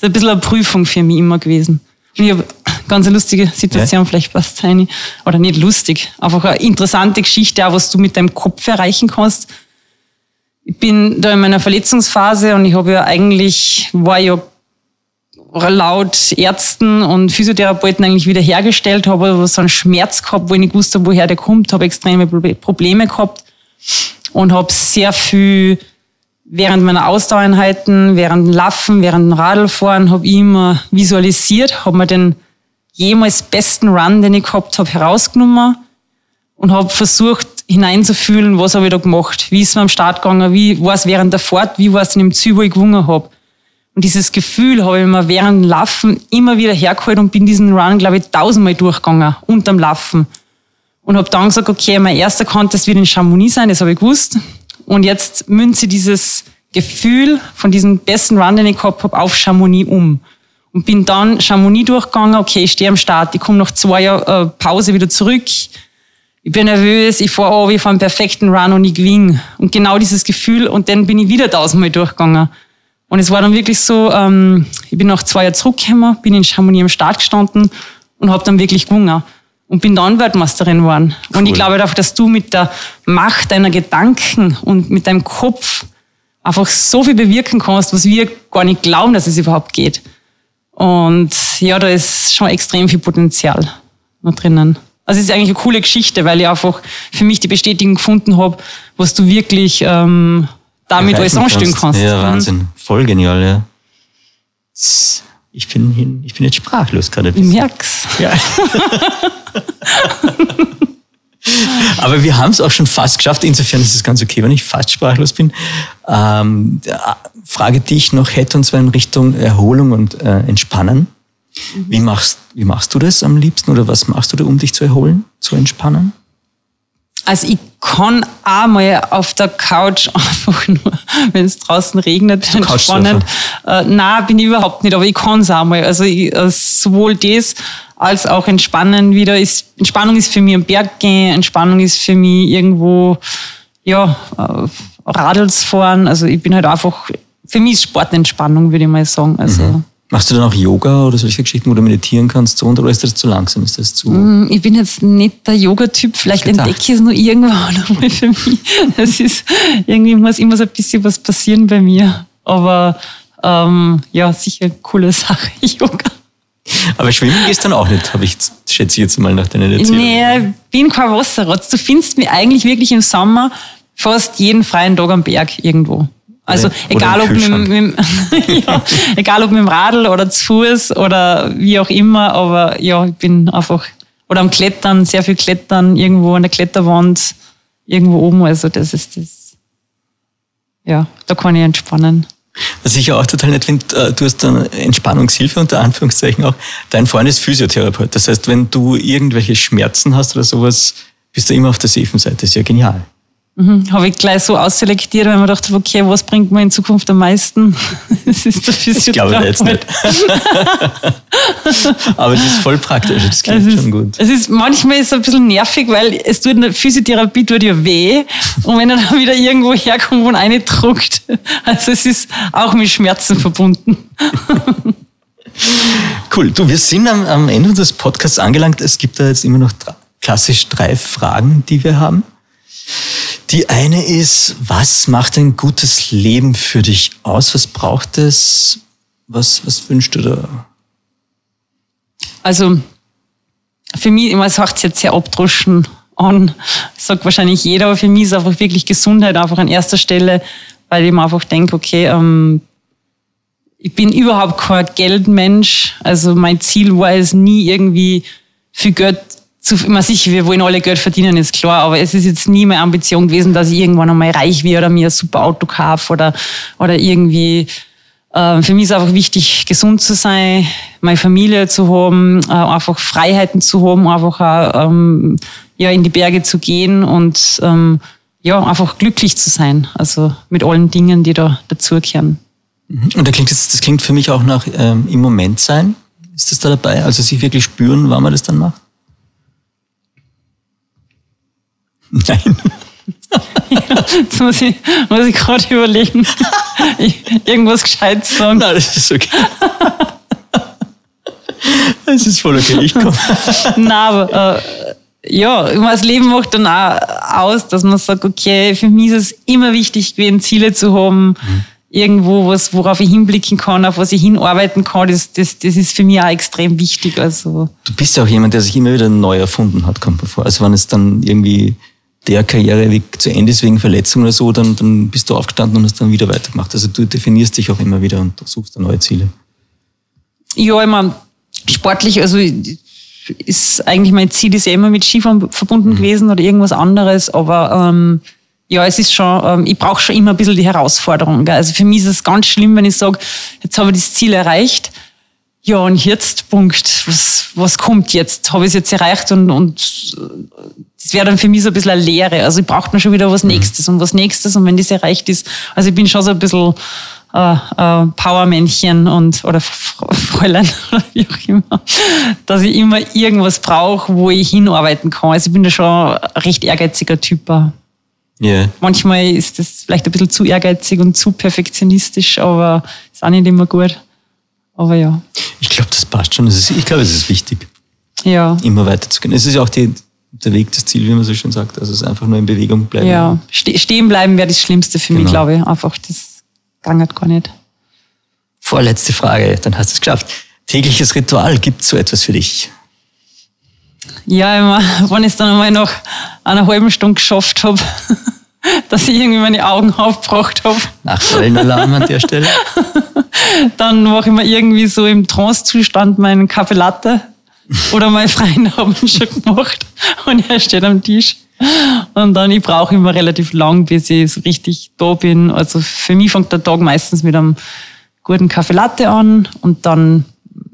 ein bisschen eine Prüfung für mich immer gewesen. Und ich habe ganz eine lustige Situation, vielleicht passt es rein. Oder nicht lustig, einfach eine interessante Geschichte, auch was du mit deinem Kopf erreichen kannst. Ich bin da in meiner Verletzungsphase und ich habe ja eigentlich, war ja laut Ärzten und Physiotherapeuten eigentlich wieder hergestellt, habe aber so einen Schmerz gehabt, wo ich nicht wusste, woher der kommt, habe extreme Probleme gehabt und habe sehr viel während meiner Ausdauereinheiten, während dem Laufen, während dem Radlfahren, habe ich immer visualisiert, habe mir den jemals besten Run, den ich gehabt habe, herausgenommen und habe versucht hineinzufühlen, was habe ich da gemacht, wie ist mir am Start gegangen, wie war es während der Fahrt, wie war es in dem Ziel, wo ich gewonnen habe. Und dieses Gefühl habe ich mir während dem Laufen immer wieder hergeholt und bin diesen Run, glaube ich, 1000-mal durchgegangen, unterm Laufen. Und habe dann gesagt, okay, mein erster Contest wird in Chamonix sein, das habe ich gewusst. Und jetzt münze ich dieses Gefühl von diesem besten Run, den ich gehabt habe, auf Chamonix um. Und bin dann Chamonix durchgegangen, okay, ich stehe am Start, ich komme nach 2 Jahren Pause wieder zurück, ich bin nervös, ich fahre runter, ich fahre einen perfekten Run und ich gewinne. Und genau dieses Gefühl, und dann bin ich wieder 1000-mal durchgegangen. Und es war dann wirklich so, ich bin nach 2 Jahren zurückgekommen, bin in Chamonix am Start gestanden und habe dann wirklich gewonnen. Und bin dann Weltmeisterin geworden. Cool. Und ich glaube einfach, dass du mit der Macht deiner Gedanken und mit deinem Kopf einfach so viel bewirken kannst, was wir gar nicht glauben, dass es überhaupt geht. Und ja, da ist schon extrem viel Potenzial noch drinnen. Also es ist eigentlich eine coole Geschichte, weil ich einfach für mich die Bestätigung gefunden habe, was du wirklich damit alles anstellen kannst. Ja, Wahnsinn. Voll genial, ja. Ich bin jetzt sprachlos gerade. Ich merk's. Ja. Aber wir haben es auch schon fast geschafft. Insofern ist es ganz okay, wenn ich fast sprachlos bin. Frage, die ich noch hätte, und zwar in Richtung Erholung und Entspannen. Mhm. Wie machst du das am liebsten, oder was machst du da, um dich zu erholen, zu entspannen? Also ich kann auch mal auf der Couch einfach nur, wenn es draußen regnet, entspannen. Nein, bin ich überhaupt nicht, aber ich kann es auch mal. Also ich, sowohl das als auch Entspannen wieder. Entspannung ist für mich am Berg gehen, Entspannung ist für mich irgendwo, ja, Radls fahren. Also ich bin halt einfach, für mich ist Sport Entspannung, würde ich mal sagen. Also. Mhm. Machst du dann auch Yoga oder solche Geschichten, wo du meditieren kannst, so, oder ist das zu langsam? Ist das zu? Ich bin jetzt nicht der Yoga-Typ, vielleicht entdecke ich es nur irgendwann einmal für mich. Das ist, irgendwie muss immer so ein bisschen was passieren bei mir. Aber ja, sicher eine coole Sache, Yoga. Aber schwimmen gehst du dann auch nicht, schätze ich jetzt mal nach deinen Erzählungen. Nee, ich bin kein Wasserratz. Du findest mich eigentlich wirklich im Sommer fast jeden freien Tag am Berg irgendwo. Also egal ob mit dem Radl oder zu Fuß oder wie auch immer, aber ja, ich bin einfach, oder am Klettern, sehr viel Klettern, irgendwo an der Kletterwand, irgendwo oben, also das ist das, ja, da kann ich entspannen. Was ich ja auch total nett finde, du hast dann Entspannungshilfe unter Anführungszeichen auch, dein Freund ist Physiotherapeut, das heißt, wenn du irgendwelche Schmerzen hast oder sowas, bist du immer auf der safen Seite, das ist ja genial. Habe ich gleich so ausselektiert, weil man dachte, okay, was bringt mir in Zukunft am meisten? Das ist der Physiotherapeut. Ich glaube jetzt nicht. Aber das ist voll praktisch, das klingt schon gut. Es ist, manchmal ist es ein bisschen nervig, weil es tut in der Physiotherapie tut ja weh. Und wenn er dann wieder irgendwo herkommt und reindruckt, also es ist auch mit Schmerzen verbunden. Cool. Du, wir sind am Ende unseres Podcasts angelangt. Es gibt da jetzt immer noch klassisch 3 Fragen, die wir haben. Die eine ist, was macht ein gutes Leben für dich aus? Was braucht es? Was wünschst du da? Also, für mich, es hört sich jetzt sehr abdroschen an, sagt wahrscheinlich jeder, aber für mich ist einfach wirklich Gesundheit einfach an erster Stelle, weil ich mir einfach denke, okay, ich bin überhaupt kein Geldmensch, also mein Ziel war es nie irgendwie viel Geld immer sicher, wir wollen alle Geld verdienen, ist klar, aber es ist jetzt nie meine Ambition gewesen, dass ich irgendwann einmal reich werde oder mir ein super Auto kaufe oder irgendwie. Für mich ist einfach wichtig, gesund zu sein, meine Familie zu haben, einfach Freiheiten zu haben, einfach auch, ja, in die Berge zu gehen und ja, einfach glücklich zu sein, also mit allen Dingen, die da dazugehören. Und das klingt für mich auch nach im Moment sein. Ist das da dabei? Also sich wirklich spüren, wann man das dann macht? Nein. Ja, jetzt muss ich gerade überlegen. Irgendwas Gescheites sagen. Nein, das ist okay. Das ist voll okay, ich komme. Nein, aber ja, das Leben macht dann auch aus, dass man sagt, okay, für mich ist es immer wichtig gewesen, Ziele zu haben, irgendwo was, worauf ich hinblicken kann, auf was ich hinarbeiten kann, das ist für mich auch extrem wichtig. Also. Du bist ja auch jemand, der sich immer wieder neu erfunden hat, kommt mir vor. Also wenn es dann irgendwie der Karriereweg zu Ende ist wegen Verletzung oder so, dann bist du aufgestanden und hast dann wieder weitergemacht. Also du definierst dich auch immer wieder und suchst dann neue Ziele. Ja, immer sportlich, also ist eigentlich mein Ziel ist ja immer mit Skifahren verbunden gewesen oder irgendwas anderes, aber ja, es ist schon, ich brauche schon immer ein bisschen die Herausforderung. Gell? Also für mich ist es ganz schlimm, wenn ich sage, jetzt habe ich das Ziel erreicht. Ja, und jetzt, Punkt, was kommt jetzt? Habe ich es jetzt erreicht? Und das wäre dann für mich so ein bisschen eine Lehre. Also ich brauche dann schon wieder was Nächstes und was Nächstes. Und wenn das erreicht ist, also ich bin schon so ein bisschen Powermännchen und oder Fräulein oder wie auch immer, dass ich immer irgendwas brauche, wo ich hinarbeiten kann. Also ich bin da schon ein recht ehrgeiziger Typ. Yeah. Manchmal ist das vielleicht ein bisschen zu ehrgeizig und zu perfektionistisch, aber ist auch nicht immer gut. Aber ja. Ich glaube, das passt schon. Ich glaube, es ist wichtig, ja, immer weiterzugehen. Es ist ja auch der Weg, das Ziel, wie man so schön sagt. Also es ist einfach nur in Bewegung bleiben. Ja, stehen bleiben wäre das Schlimmste für mich, glaube ich. Einfach, das gangert gar nicht. Vorletzte Frage, dann hast du es geschafft. Tägliches Ritual, gibt es so etwas für dich? Ja, immer, wenn ich es dann einmal nach einer halben Stunde geschafft habe, dass ich irgendwie meine Augen aufgebracht habe. Nachschwellenalarm an der Stelle. Dann mache ich mir irgendwie so im Trance-Zustand meinen Caffè Latte. Oder meine Freunde haben ihn schon gemacht und er steht am Tisch. Und dann, ich brauche immer relativ lang, bis ich so richtig da bin. Also für mich fängt der Tag meistens mit einem guten Caffè Latte an. Und dann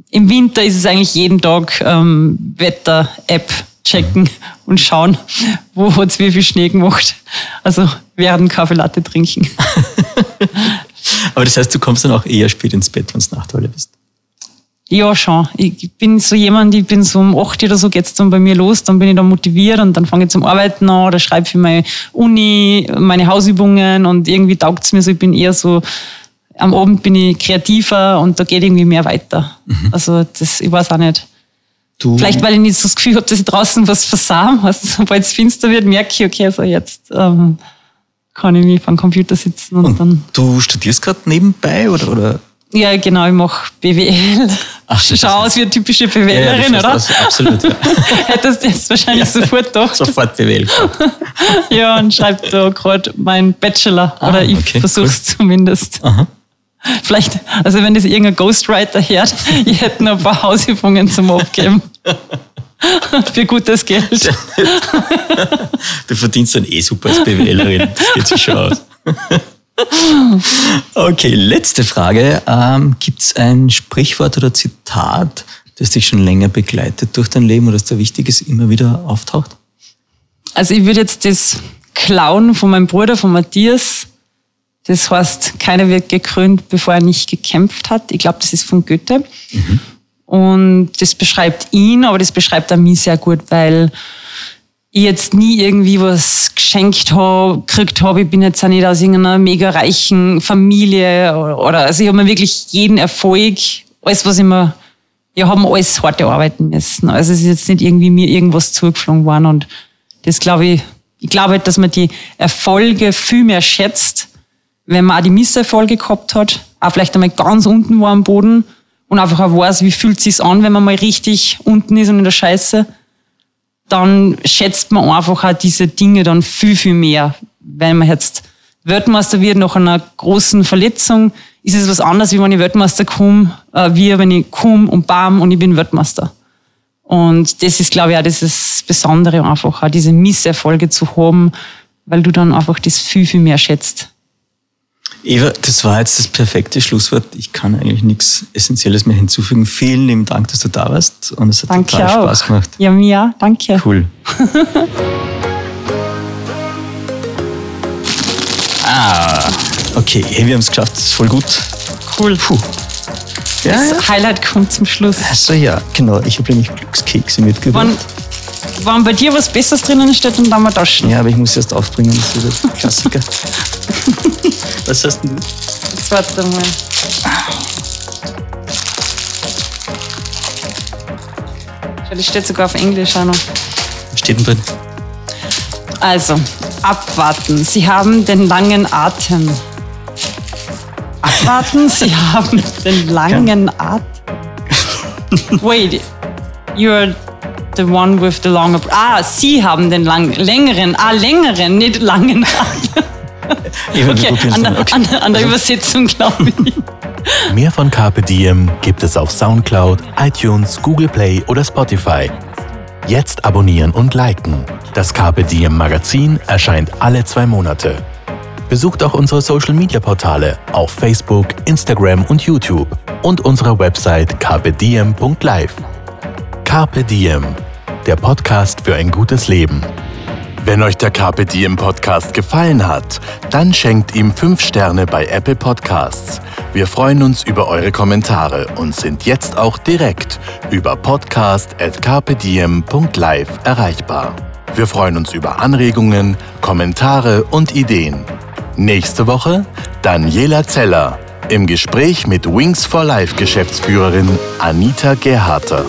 im Winter ist es eigentlich jeden Tag Wetter-App checken und schauen, wo hat es wie viel Schnee gemacht. Also während Caffè Latte trinken. Aber das heißt, du kommst dann auch eher spät ins Bett, wenn du Nachteule bist? Ja, schon. Ich bin so jemand, ich bin so um 8 oder so, geht es dann bei mir los, dann bin ich dann motiviert und dann fange ich zum Arbeiten an oder schreibe für meine Uni, meine Hausübungen und irgendwie taugt es mir so. Ich bin eher so, am Abend bin ich kreativer und da geht irgendwie mehr weiter. Mhm. Also das, ich weiß auch nicht. Du. Vielleicht, weil ich nicht so das Gefühl habe, dass ich draußen was versam. Also, sobald es finster wird, merke ich, okay, also jetzt kann ich mich vor dem Computer sitzen. Und dann du studierst gerade nebenbei, oder? Ja, genau, ich mache BWL. Ach, schau aus wie eine typische BWLerin, ja, oder? Aus, absolut, ja. Hättest du jetzt wahrscheinlich sofort gedacht. Sofort BWL. Ja, und schreibe da gerade meinen Bachelor. Ah, oder ich versuche es zumindest. Aha. Vielleicht, also wenn das irgendein Ghostwriter hört, ich hätte noch ein paar Hausübungen zum Abgeben. Für gutes Geld. Du verdienst dann eh super als BWLerin. Das geht sich schon aus. Okay, letzte Frage. Gibt es ein Sprichwort oder Zitat, das dich schon länger begleitet durch dein Leben oder das da Wichtiges immer wieder auftaucht? Also ich würde jetzt das klauen von meinem Bruder, von Matthias. Das heißt, keiner wird gekrönt, bevor er nicht gekämpft hat. Ich glaube, das ist von Goethe. Mhm. Und das beschreibt ihn, aber das beschreibt auch mich sehr gut, weil ich jetzt nie irgendwie was geschenkt habe, gekriegt habe. Ich bin jetzt auch nicht aus irgendeiner mega reichen Familie oder also ich habe mir wirklich jeden Erfolg, alles was ich mir, ja, haben alles hart erarbeiten müssen. Also es ist jetzt nicht irgendwie mir irgendwas zugeflogen worden und das glaube ich glaube halt, dass man die Erfolge viel mehr schätzt, wenn man auch die Misserfolge gehabt hat, auch vielleicht einmal ganz unten war am Boden und einfach auch weiß, wie fühlt es sich an, wenn man mal richtig unten ist und in der Scheiße. Dann schätzt man einfach auch diese Dinge dann viel, viel mehr. Wenn man jetzt Weltmeister wird nach einer großen Verletzung, ist es was anderes, wie wenn ich Weltmeister komme, wie wenn ich komme und bam und ich bin Weltmeister. Und das ist, glaube ich, auch dieses Besondere einfach, auch diese Misserfolge zu haben, weil du dann einfach das viel, viel mehr schätzt. Eva, das war jetzt das perfekte Schlusswort. Ich kann eigentlich nichts Essentielles mehr hinzufügen. Vielen lieben Dank, dass du da warst und es hat total Spaß gemacht. Ja, Mia, danke. Cool. Okay, wir haben es geschafft. Das ist voll gut. Cool. Puh. Ja, das Highlight kommt zum Schluss. Achso, ja, genau. Ich habe nämlich Glückskekse mitgebracht. Wenn bei dir was Besseres drinnen steht, dann wir tauschen. Ja, aber ich muss erst aufbringen. Das ist der Klassiker. Was hast denn du? Jetzt warte mal. Schau, das steht sogar auf Englisch auch noch. Was steht denn drin? Also, abwarten. Sie haben den langen Atem. Abwarten, Sie haben den langen Atem. Wait, you're the one with the longer... Sie haben den längeren, nicht langen Atem. Okay, an der Übersetzung, glaube ich. Mehr von Carpe Diem gibt es auf Soundcloud, iTunes, Google Play oder Spotify. Jetzt abonnieren und liken. Das Carpe Diem Magazin erscheint alle 2 Monate. Besucht auch unsere Social-Media-Portale auf Facebook, Instagram und YouTube und unsere Website carpediem.live. Carpe Diem, der Podcast für ein gutes Leben. Wenn euch der Carpe Diem Podcast gefallen hat, dann schenkt ihm 5 Sterne bei Apple Podcasts. Wir freuen uns über eure Kommentare und sind jetzt auch direkt über podcast@carpediem.live erreichbar. Wir freuen uns über Anregungen, Kommentare und Ideen. Nächste Woche Daniela Zeller im Gespräch mit Wings for Life Geschäftsführerin Anita Gerharter.